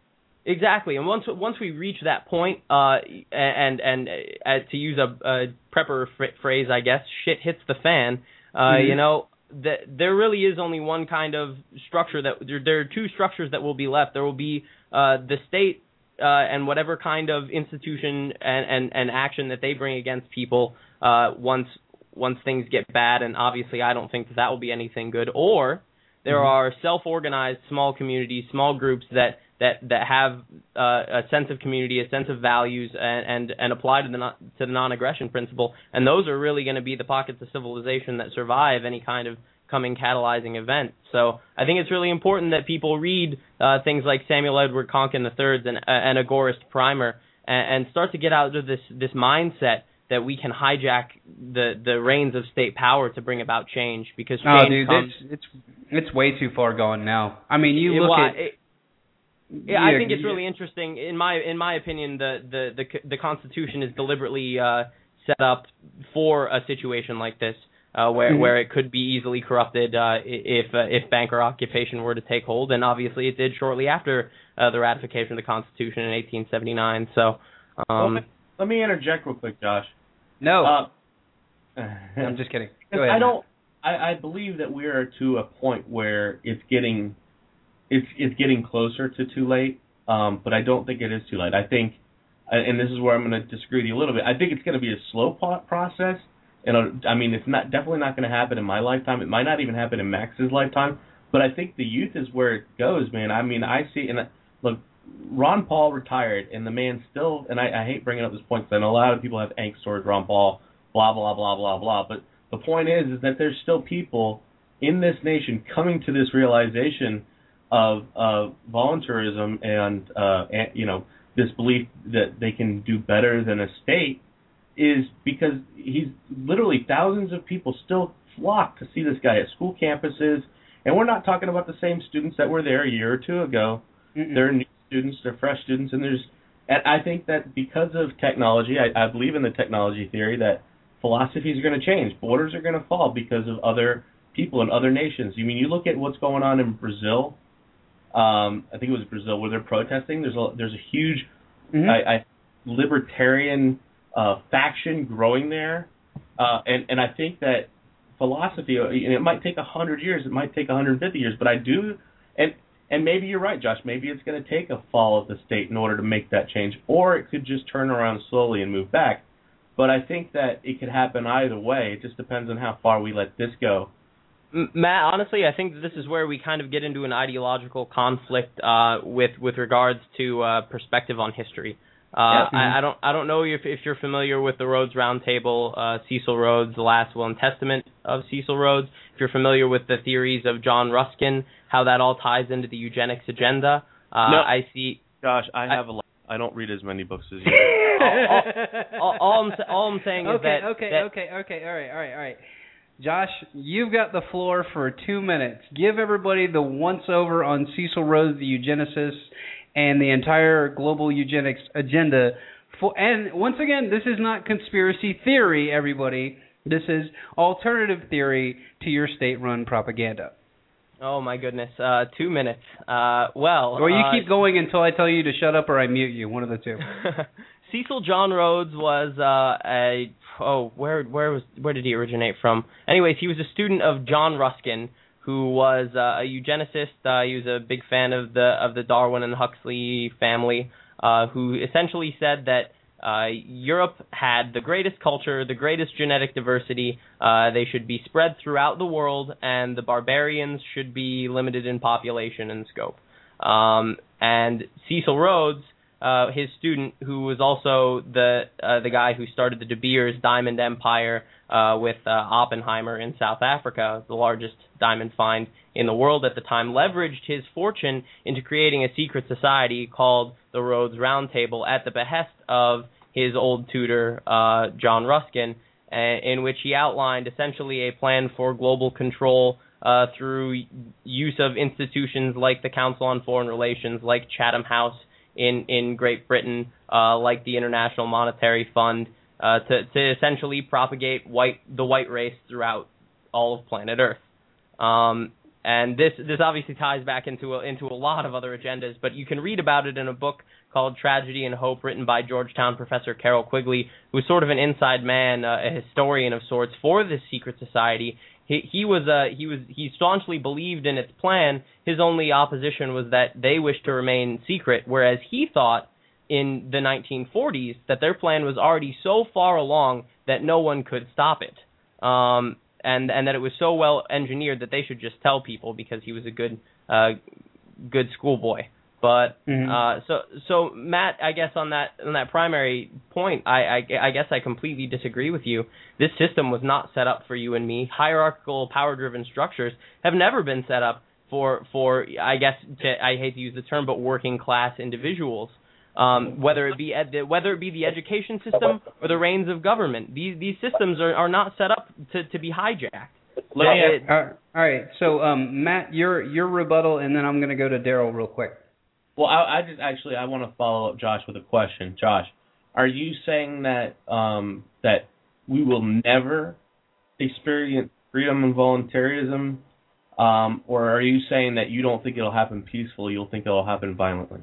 Exactly. And once we reach that point, to use a prepper phrase, I guess, shit hits the fan. Mm-hmm. There really is only one kind of structure that there are two structures that will be left. There will be the state. And whatever kind of institution and action that they bring against people once things get bad, and obviously I don't think that will be anything good. Or there are self-organized small communities, small groups that have a sense of community, a sense of values, and apply to the non-aggression principle. And those are really going to be the pockets of civilization that survive any kind of coming catalyzing event. So I think it's really important that people read things like Samuel Edward Konkin III's and Agorist Primer, and start to get out of this mindset that we can hijack the reins of state power to bring about change. Because change comes, it's way too far gone now. I think it's really interesting. In my opinion, the Constitution is deliberately set up for a situation like this. Where it could be easily corrupted if banker occupation were to take hold, and obviously it did shortly after the ratification of the Constitution in 1879. So, let me interject real quick, Josh. No, I'm just kidding. Go ahead. I believe that we are to a point where it's getting closer to too late, but I don't think it is too late. I think, and this is where I'm going to disagree with you a little bit. I think it's going to be a slow process. And it's definitely not going to happen in my lifetime. It might not even happen in Max's lifetime. But I think the youth is where it goes, man. I see, and look, Ron Paul retired, and the man still, and I hate bringing up this point because I know a lot of people have angst towards Ron Paul, blah, blah, blah, blah, blah. But the point is that there's still people in this nation coming to this realization of voluntarism and you know, this belief that they can do better than a state is because he's literally thousands of people still flock to see this guy at school campuses. And we're not talking about the same students that were there a year or two ago. Mm-mm. They're new students, they're fresh students, and there's, and I think that because of technology, I believe in the technology theory that philosophies are going to change. Borders are going to fall because of other people in other nations. I mean, you look at what's going on in Brazil. I think it was Brazil where they're protesting. There's a huge libertarian faction growing there, and I think that philosophy, and it might take 100 years, it might take 150 years, but I do, and maybe you're right, Josh, maybe it's going to take a fall of the state in order to make that change, or it could just turn around slowly and move back. But I think that it could happen either way. It just depends on how far we let this go. Matt, honestly, I think this is where we kind of get into an ideological conflict with regards to perspective on history. I don't know if you're familiar with the Rhodes Roundtable, Cecil Rhodes, the last will and testament of Cecil Rhodes. If you're familiar with the theories of John Ruskin, how that all ties into the eugenics agenda. No, I see. Josh, I have a lot. I don't read as many books as you. all I'm saying is that. Okay. All right. Josh, you've got the floor for 2 minutes. Give everybody the once-over on Cecil Rhodes, the eugenicist, and the entire global eugenics agenda. And once again, this is not conspiracy theory, everybody. This is alternative theory to your state-run propaganda. Oh, my goodness. 2 minutes. Or you keep going until I tell you to shut up or I mute you, one of the two. Cecil John Rhodes was where did he originate from? Anyways, he was a student of John Ruskin, who was a eugenicist. He was a big fan of the Darwin and Huxley family, who essentially said that Europe had the greatest culture, the greatest genetic diversity. They should be spread throughout the world, and the barbarians should be limited in population and scope. And Cecil Rhodes, his student, who was also the guy who started the De Beers diamond empire with Oppenheimer in South Africa, the largest diamond find in the world at the time, leveraged his fortune into creating a secret society called the Rhodes Roundtable at the behest of his old tutor, John Ruskin, in which he outlined essentially a plan for global control through use of institutions like the Council on Foreign Relations, like Chatham House, in Great Britain, like the International Monetary Fund, to essentially propagate the white race throughout all of planet Earth. And this obviously ties back into a lot of other agendas, but you can read about it in a book called Tragedy and Hope, written by Georgetown professor Carol Quigley, who's sort of an inside man, a historian of sorts for this secret society. He staunchly believed in its plan. His only opposition was that they wished to remain secret, whereas he thought in the 1940s that their plan was already so far along that no one could stop it, and that it was so well engineered that they should just tell people because he was a good schoolboy. But so Matt, I guess on that primary point, I guess I completely disagree with you. This system was not set up for you and me. Hierarchical, power-driven structures have never been set up for I guess I hate to use the term, but working class individuals. Whether it be the education system or the reins of government, these systems are not set up to be hijacked. All right. So Matt, your rebuttal, and then I'm going to go to Daryl real quick. Well, I want to follow up, Josh, with a question. Josh, are you saying that that we will never experience freedom and voluntarism, or are you saying that you don't think it'll happen peacefully? You'll think it'll happen violently?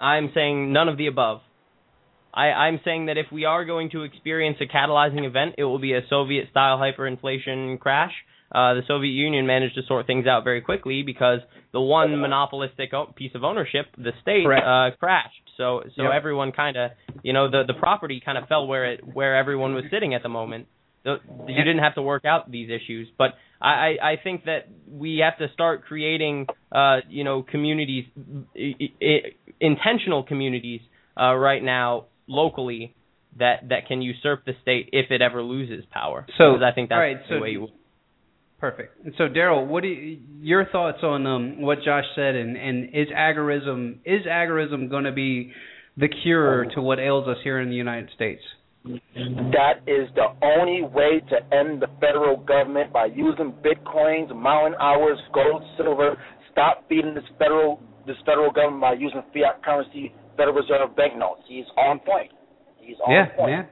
I'm saying none of the above. I'm saying that if we are going to experience a catalyzing event, it will be a Soviet-style hyperinflation crash. The Soviet Union managed to sort things out very quickly because the one monopolistic piece of ownership, the state, crashed. So everyone kind of, the property kind of fell where everyone was sitting at the moment. You didn't have to work out these issues. But I think that we have to start creating, communities, intentional communities right now locally that can usurp the state if it ever loses power. So because I think that's the way you. Perfect. And so, Daryl, what your thoughts on what Josh said, and is agorism going to be the cure to what ails us here in the United States? That is the only way to end the federal government, by using bitcoins, mountain hours, gold, silver. Stop feeding this federal government by using fiat currency, Federal Reserve banknotes. He's on point. He's on point. Yeah.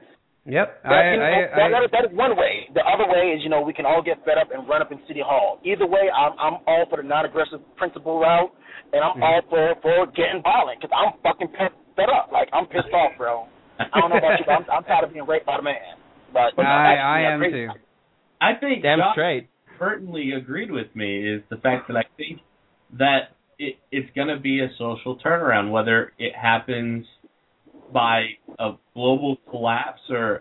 Yep. That is one way. The other way is, we can all get fed up and run up in City Hall. Either way, I'm all for the non-aggressive principle route, and I'm all for getting violent, because I'm fucking fed up. Like, I'm pissed off, bro. I don't know about you, but I'm tired of being raped by the man. But I am too. I think Josh certainly agreed with me, is the fact that I think that it's going to be a social turnaround, whether it happens by a global collapse or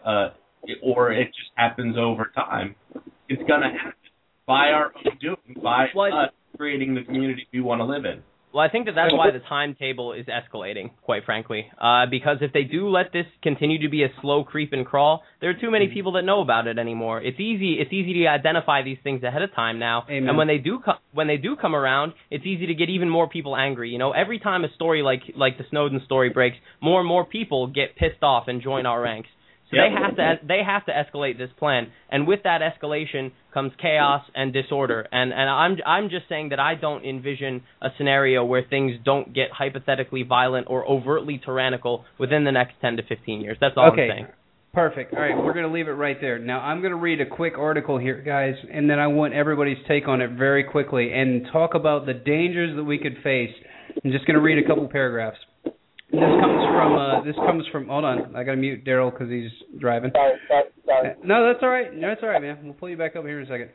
it just happens over time. It's going to happen by our own doing, by us creating the community we want to live in. Well, I think that's why the timetable is escalating, quite frankly, because if they do let this continue to be a slow creep and crawl, there are too many people that know about it anymore. It's easy to identify these things ahead of time now. Amen. And when they do come around, it's easy to get even more people angry. Every time a story like the Snowden story breaks, more and more people get pissed off and join our ranks. So they have to escalate this plan, and with that escalation comes chaos and disorder. And I'm just saying that I don't envision a scenario where things don't get hypothetically violent or overtly tyrannical within the next 10 to 15 years. That's all I'm saying. Perfect. All right, we're going to leave it right there. Now, I'm going to read a quick article here, guys, and then I want everybody's take on it very quickly and talk about the dangers that we could face. I'm just going to read a couple paragraphs. This comes from. Hold on, I gotta mute Daryl because he's driving. Sorry. No, that's all right. Man. We'll pull you back up here in a second.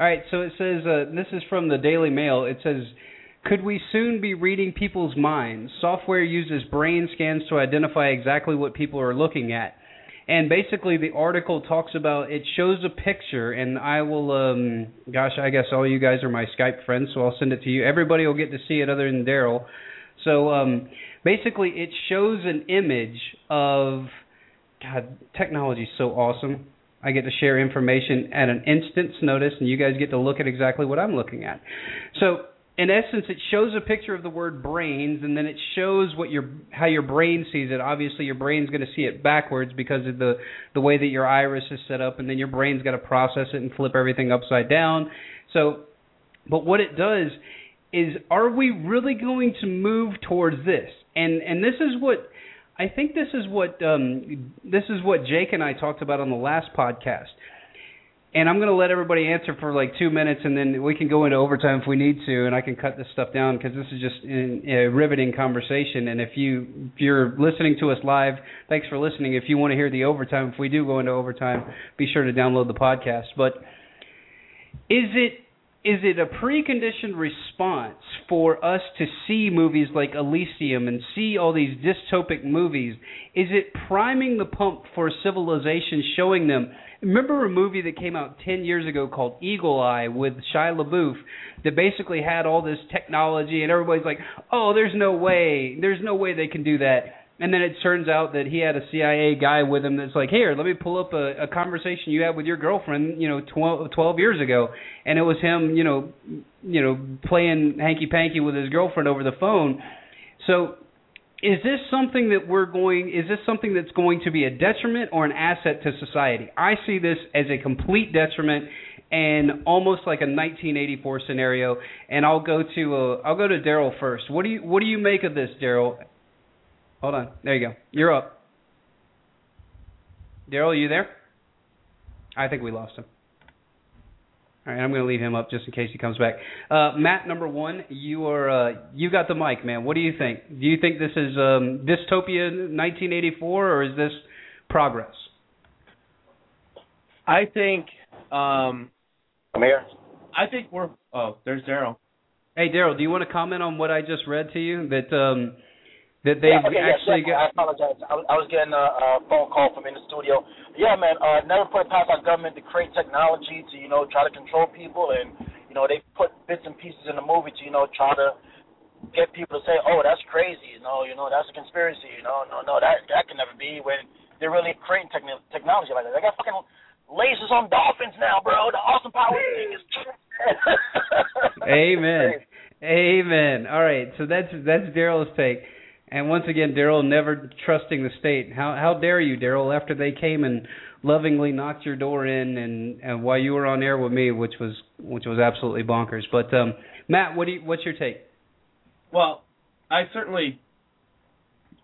All right. So it says this is from the Daily Mail. It says, "Could we soon be reading people's minds? Software uses brain scans to identify exactly what people are looking at." And basically, the article talks about it shows a picture, and I will. I guess all you guys are my Skype friends, so I'll send it to you. Everybody will get to see it other than Daryl. So basically, it shows an image of – God, technology is so awesome. I get to share information at an instant's notice, and you guys get to look at exactly what I'm looking at. So in essence, it shows a picture of the word brains, and then it shows how your brain sees it. Obviously, your brain's going to see it backwards because of the way that your iris is set up, and then your brain's got to process it and flip everything upside down. So, but what it does is, are we really going to move towards this? And this is what I think. This is what Jake and I talked about on the last podcast. And I'm going to let everybody answer for like 2 minutes, and then we can go into overtime if we need to, and I can cut this stuff down because this is just a riveting conversation. And if you're listening to us live, thanks for listening. If you want to hear the overtime, if we do go into overtime, be sure to download the podcast. But is it a preconditioned response for us to see movies like Elysium and see all these dystopic movies? Is it priming the pump for civilization, showing them? Remember a movie that came out 10 years ago called Eagle Eye with Shia LaBeouf that basically had all this technology, and everybody's like, oh, there's no way they can do that. And then it turns out that he had a CIA guy with him that's like, here, let me pull up a conversation you had with your girlfriend, 12 years ago. And it was him, playing hanky-panky with his girlfriend over the phone. So is this something that's going to be a detriment or an asset to society? I see this as a complete detriment and almost like a 1984 scenario. And I'll go to Daryl first. What do you make of this, Daryl? Hold on. There you go. You're up. Daryl, are you there? I think we lost him. All right, I'm going to leave him up just in case he comes back. Matt, number one, you got the mic, man. What do you think? Do you think this is dystopia 1984, or is this progress? I think I'm here. I think we're – oh, there's Daryl. Hey, Daryl, do you want to comment on what I just read to you that That they I apologize. I was getting a phone call from in the studio. Yeah, man, never put it past our government to create technology to, you know, try to control people. And, you know, they put bits and pieces in the movie to, you know, try to get people to say, oh, that's crazy, you know, that's a conspiracy, you know, no, that can never be, when they're really creating technology like that. They got fucking lasers on dolphins now, bro. The awesome power thing is Amen. Amen. All right, so that's Daryl's take. And once again, Daryl never trusting the state. How dare you, Daryl, after they came and lovingly knocked your door in and while you were on air with me, which was absolutely bonkers. But Matt, what's your take? Well, I certainly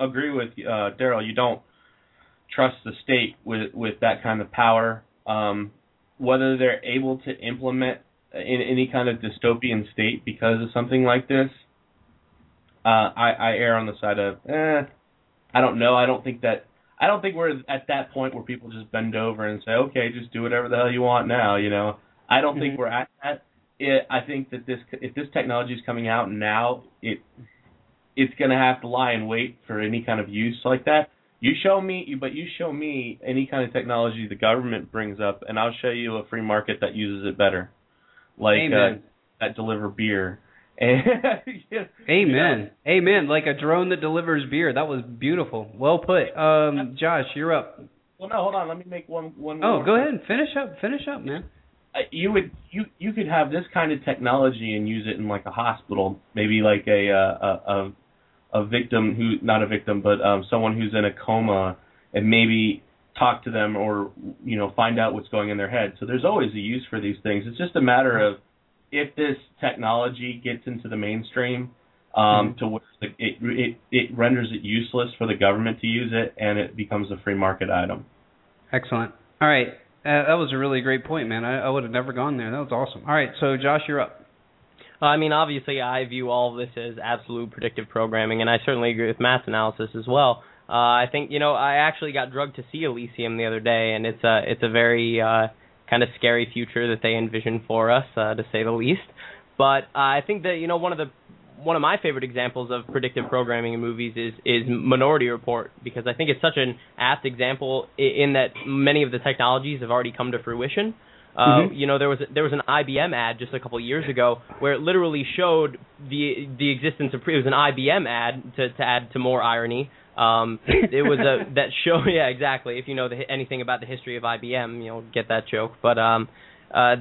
agree with Daryl. You don't trust the state with that kind of power. Whether they're able to implement in any kind of dystopian state because of something like this, I err on the side of, I don't know. I don't think we're at that point where people just bend over and say, okay, just do whatever the hell you want now, you know. I don't think we're at that. I think that if this technology is coming out now, it's going to have to lie in wait for any kind of use like that. You show me any kind of technology the government brings up, and I'll show you a free market that uses it better. Like that deliver beer. Amen. Like a drone that delivers beer. That was beautiful. Well put. Josh, you're up. Well, no, hold on. Let me make one more. Oh, go ahead and finish up, man. You could have this kind of technology and use it in like a hospital, maybe like a victim someone who's in a coma, and maybe talk to them or find out what's going in their head. So there's always a use for these things. It's just a matter of, if this technology gets into the mainstream, to where it renders it useless for the government to use it, and it becomes a free market item. Excellent. All right. That was a really great point, man. I would have never gone there. That was awesome. All right. So, Josh, you're up. I mean, obviously, I view all of this as absolute predictive programming, and I certainly agree with Matt's analysis as well. I think, I actually got drugged to see Elysium the other day, and it's a very... kind of scary future that they envision for us, to say the least. But I think that one of my favorite examples of predictive programming in movies is Minority Report, because I think it's such an apt example in that many of the technologies have already come to fruition. There was an IBM ad just a couple of years ago where it literally showed the existence of it was an IBM ad to add to more irony. It was that show. Yeah, exactly. If you know anything about the history of IBM, you'll get that joke. But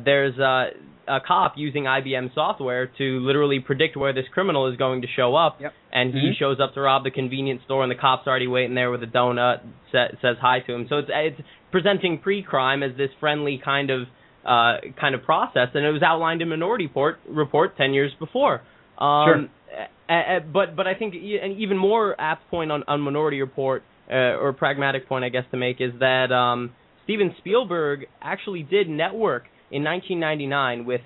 there's a cop using IBM software to literally predict where this criminal is going to show up. Yep. And he shows up to rob the convenience store, and the cop's already waiting there with a donut, says hi to him. So it's presenting pre-crime as this friendly kind of process, and it was outlined in Minority Report 10 years before. But I think an even more apt point on Minority Report, or pragmatic point, I guess, to make, is that Steven Spielberg actually did network in 1999 with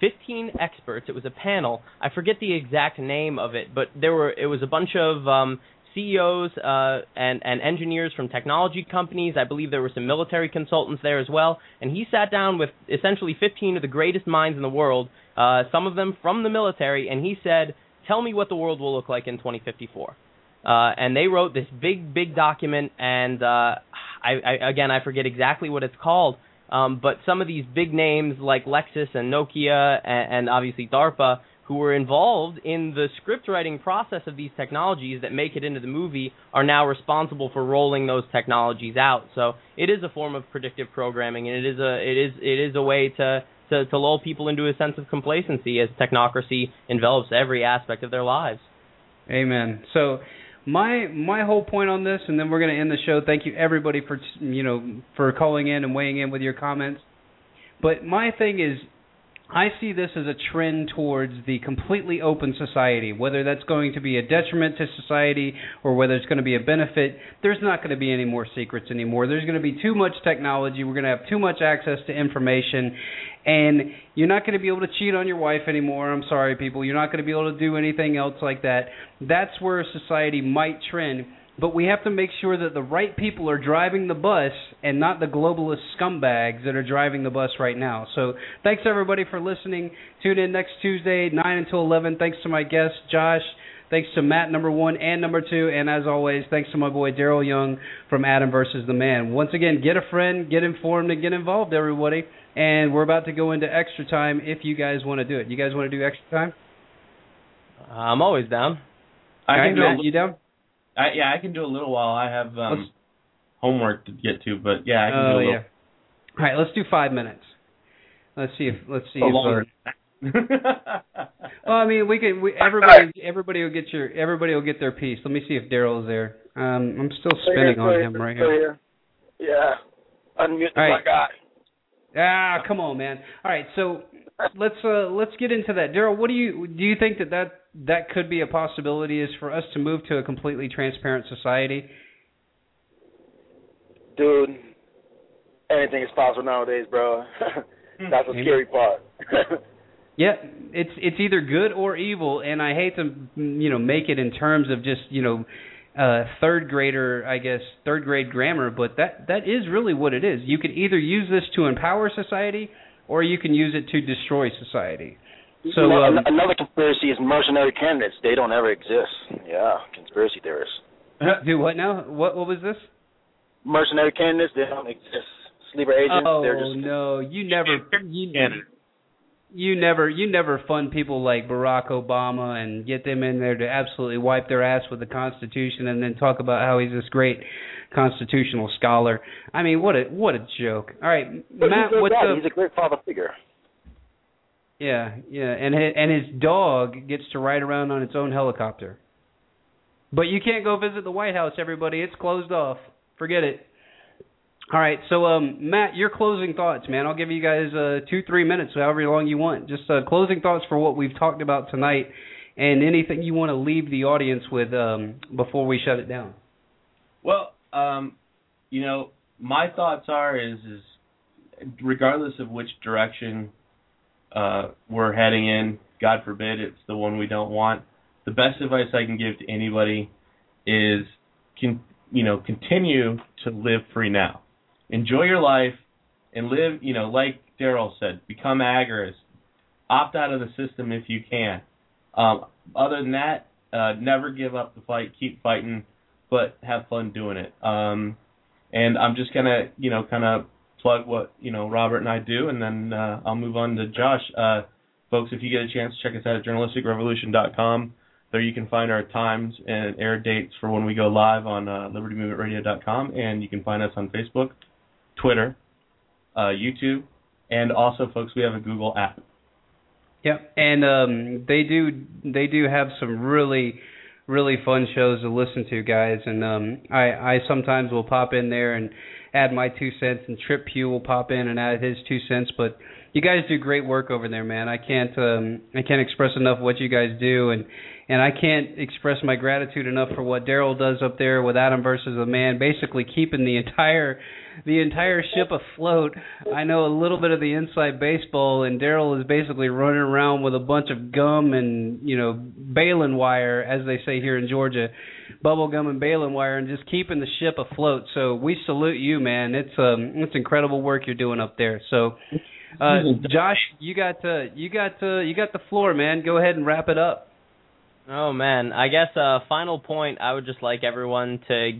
15 experts. It was a panel. I forget the exact name of it, but it was a bunch of CEOs and engineers from technology companies. I believe there were some military consultants there as well. And he sat down with essentially 15 of the greatest minds in the world, some of them from the military, and he said, tell me what the world will look like in 2054. And they wrote this big document, and I forget exactly what it's called, but some of these big names like Lexus and Nokia and obviously DARPA, who were involved in the script writing process of these technologies that make it into the movie, are now responsible for rolling those technologies out. So it is a form of predictive programming, and it is a way to lull people into a sense of complacency as technocracy envelops every aspect of their lives. Amen. So my whole point on this, and then we're going to end the show. Thank you, everybody, for for calling in and weighing in with your comments. But my thing is, I see this as a trend towards the completely open society. Whether that's going to be a detriment to society or whether it's going to be a benefit, there's not going to be any more secrets anymore. There's going to be too much technology. We're going to have too much access to information. And you're not going to be able to cheat on your wife anymore. I'm sorry, people. You're not going to be able to do anything else like that. That's where society might trend. But we have to make sure that the right people are driving the bus and not the globalist scumbags that are driving the bus right now. So thanks, everybody, for listening. Tune in next Tuesday, 9 until 11. Thanks to my guests, Josh, Thanks to Matt, number one, and number two. And as always, thanks to my boy Daryl Young from Adam vs. the Man. Once again, get a friend, get informed, and get involved, everybody. And we're about to go into extra time if you guys want to do it. You guys want to do extra time? I'm always down. Matt, you down? Yeah, I can do a little while. I have homework to get to, but yeah, I can do a little. Yeah. All right, let's do 5 minutes. Let's see if well, I mean, we could. Everybody will get your. Everybody will get their piece. Let me see if Daryl's there. I'm still spinning on him right here. Yeah, unmute my guy. Ah, come on, man. All right, so let's get into that. Daryl, what do you think that could be a possibility is for us to move to a completely transparent society? Dude, anything is possible nowadays, bro. That's the scary part. Yeah, it's either good or evil, and I hate to make it in terms of just third grade grammar, but that is really what it is. You can either use this to empower society, or you can use it to destroy society. So another conspiracy is mercenary candidates. They don't ever exist. Yeah, conspiracy theorists. Do what now? What was this? Mercenary candidates. They don't exist. Sleeper agents. Oh, they're just no! You never fund people like Barack Obama and get them in there to absolutely wipe their ass with the Constitution and then talk about how he's this great constitutional scholar. I mean, what a joke. All right, but Matt, he's a great father figure. Yeah, and his dog gets to ride around on its own helicopter. But you can't go visit the White House, everybody. It's closed off. Forget it. All right, so Matt, your closing thoughts, man. I'll give you guys 2-3 minutes, however long you want. Just closing thoughts for what we've talked about tonight and anything you want to leave the audience with before we shut it down. Well, my thoughts are is regardless of which direction we're heading in, God forbid it's the one we don't want, the best advice I can give to anybody is continue to live free now. Enjoy your life and live, like Daryl said, become agorist. Opt out of the system if you can. Other than that, never give up the fight. Keep fighting, but have fun doing it. And I'm just going to, kind of plug what, Robert and I do, and then I'll move on to Josh. Folks, if you get a chance, check us out at journalisticrevolution.com. There you can find our times and air dates for when we go live on libertymovementradio.com, and you can find us on Facebook, Twitter, YouTube, and also, folks, we have a Google app. Yep, and they do have some really, really fun shows to listen to, guys, and I sometimes will pop in there and add my 2 cents, and Trip Pugh will pop in and add his 2 cents, but you guys do great work over there, man. I can't express enough what you guys do, and I can't express my gratitude enough for what Daryl does up there with Adam versus the Man, basically keeping the entire ship afloat. I know a little bit of the inside baseball, and Daryl is basically running around with a bunch of gum and, baling wire, as they say here in Georgia, bubble gum and baling wire, and just keeping the ship afloat. So we salute you, man. It's incredible work you're doing up there. So, Josh, you got the floor, man. Go ahead and wrap it up. Oh, man. I guess final point, I would just like everyone to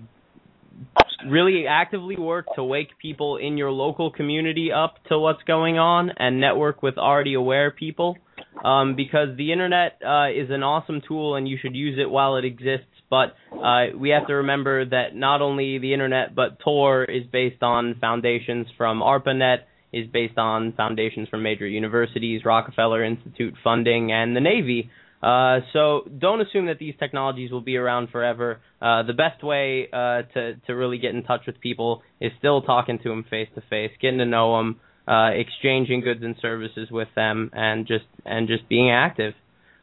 really actively work to wake people in your local community up to what's going on and network with already aware people, because the Internet is an awesome tool and you should use it while it exists. But we have to remember that not only the Internet, but Tor is based on foundations from ARPANET, is based on foundations from major universities, Rockefeller Institute funding, and the Navy. So don't assume that these technologies will be around forever. The best way to really get in touch with people is still talking to them face-to-face, getting to know them, exchanging goods and services with them, and just being active.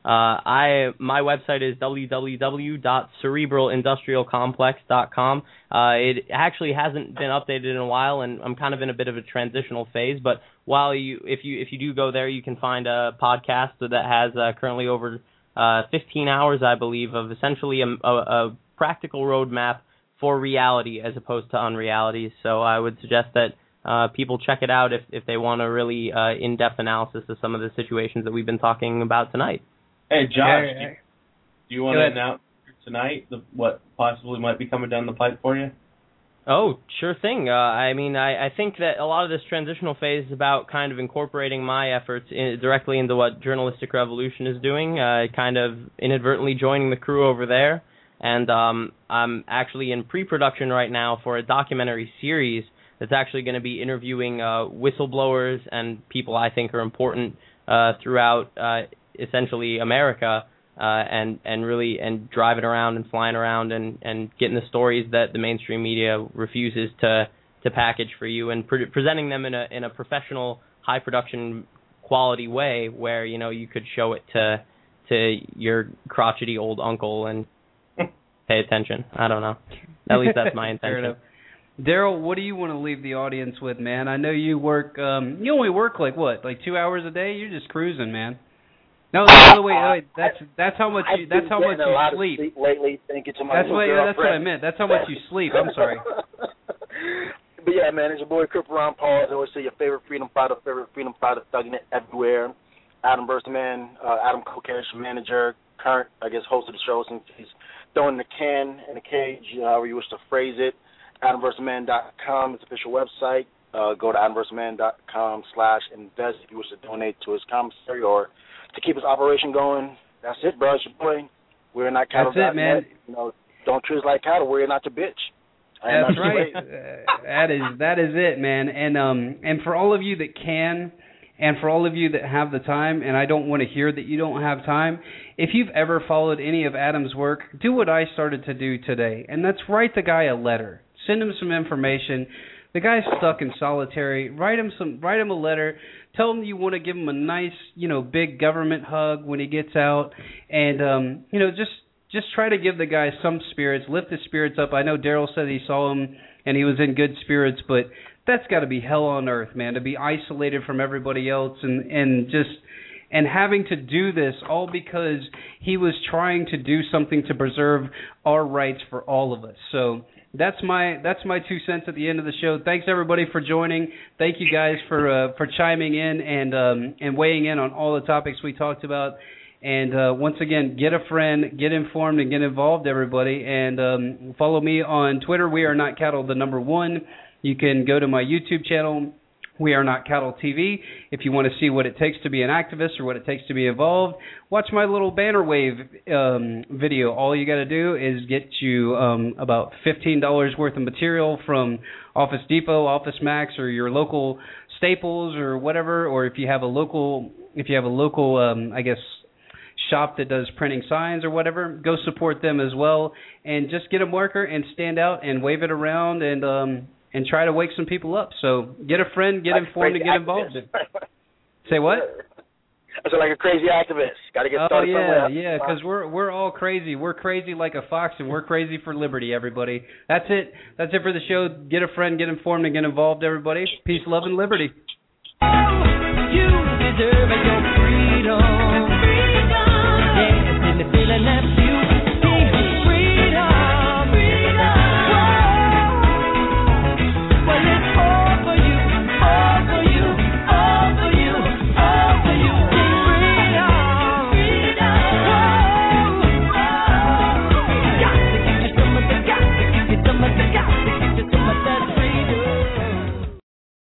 My website is www.cerebralindustrialcomplex.com. It actually hasn't been updated in a while, and I'm kind of in a bit of a transitional phase. But while if you do go there, you can find a podcast that has currently over 15 hours, I believe, of essentially a practical roadmap for reality as opposed to unreality. So I would suggest that people check it out if they want a really in-depth analysis of some of the situations that we've been talking about tonight. Hey, Josh, do Do you want to announce tonight what possibly might be coming down the pipe for you? Oh, sure thing. I think that a lot of this transitional phase is about kind of incorporating my efforts directly into what Journalistic Revolution is doing, kind of inadvertently joining the crew over there. And I'm actually in pre-production right now for a documentary series that's actually going to be interviewing whistleblowers and people I think are important throughout essentially America. And driving around and flying around and getting the stories that the mainstream media refuses to package for you and presenting them in a professional, high production quality way where, you know, you could show it to your crotchety old uncle and pay attention. I don't know. At least that's my intention. Daryl, what do you want to leave the audience with, man? I know you work. You only work like 2 hours a day. You're just cruising, man. No, by the way, that's how much you, that's how much you sleep. Sleep lately, thinking to my that's what I meant. That's how much you sleep. I'm sorry. But yeah, man, it's your boy Ron Paul. As I always say, your favorite freedom fighter, thugging it everywhere. Adam vs. the Man, Adam Kokesh, manager, current host of the show since he's throwing the can in a cage, however you wish to phrase it. AdamVersusTheMan.com is the official website. Go to AdamVersusTheMan.com/invest if you wish to donate to his commissary or to keep his operation going. That's it, bro. It's your boy. We're not cattle. That's it, man. You know, don't treat us like cattle. We're not your bitch. That's right. That is it, man. And for all of you that can, and for all of you that have the time, and I don't want to hear that you don't have time, if you've ever followed any of Adam's work, do what I started to do today, and that's write the guy a letter. Send him some information. The guy's stuck in solitary. Write him a letter. Tell him you want to give him a nice, you know, big government hug when he gets out, and you know, just try to give the guy some spirits, lift his spirits up. I know Daryl said he saw him and he was in good spirits, but that's got to be hell on earth, man, to be isolated from everybody else and having to do this all because he was trying to do something to preserve our rights for all of us. So. That's my 2 cents at the end of the show. Thanks everybody for joining. Thank you guys for chiming in and weighing in on all the topics we talked about. And once again, get a friend, get informed, and get involved, everybody. And follow me on Twitter. We Are Not Cattle, #1. You can go to my YouTube channel. We Are Not Cattle TV. If you want to see what it takes to be an activist or what it takes to be involved, watch my little banner wave video. All you got to do is get you about $15 worth of material from Office Depot, Office Max, or your local Staples or whatever. Or if you have a local, shop that does printing signs or whatever, go support them as well. And just get a marker and stand out and wave it around and try to wake some people up. So get a friend, get informed, and get involved. Say what? So like a crazy activist. Got to get started somewhere. Yeah, because we're all crazy. We're crazy like a fox, and we're crazy for liberty, everybody. That's it. That's it for the show. Get a friend, get informed, and get involved, everybody. Peace, love, and liberty. You deserve your freedom.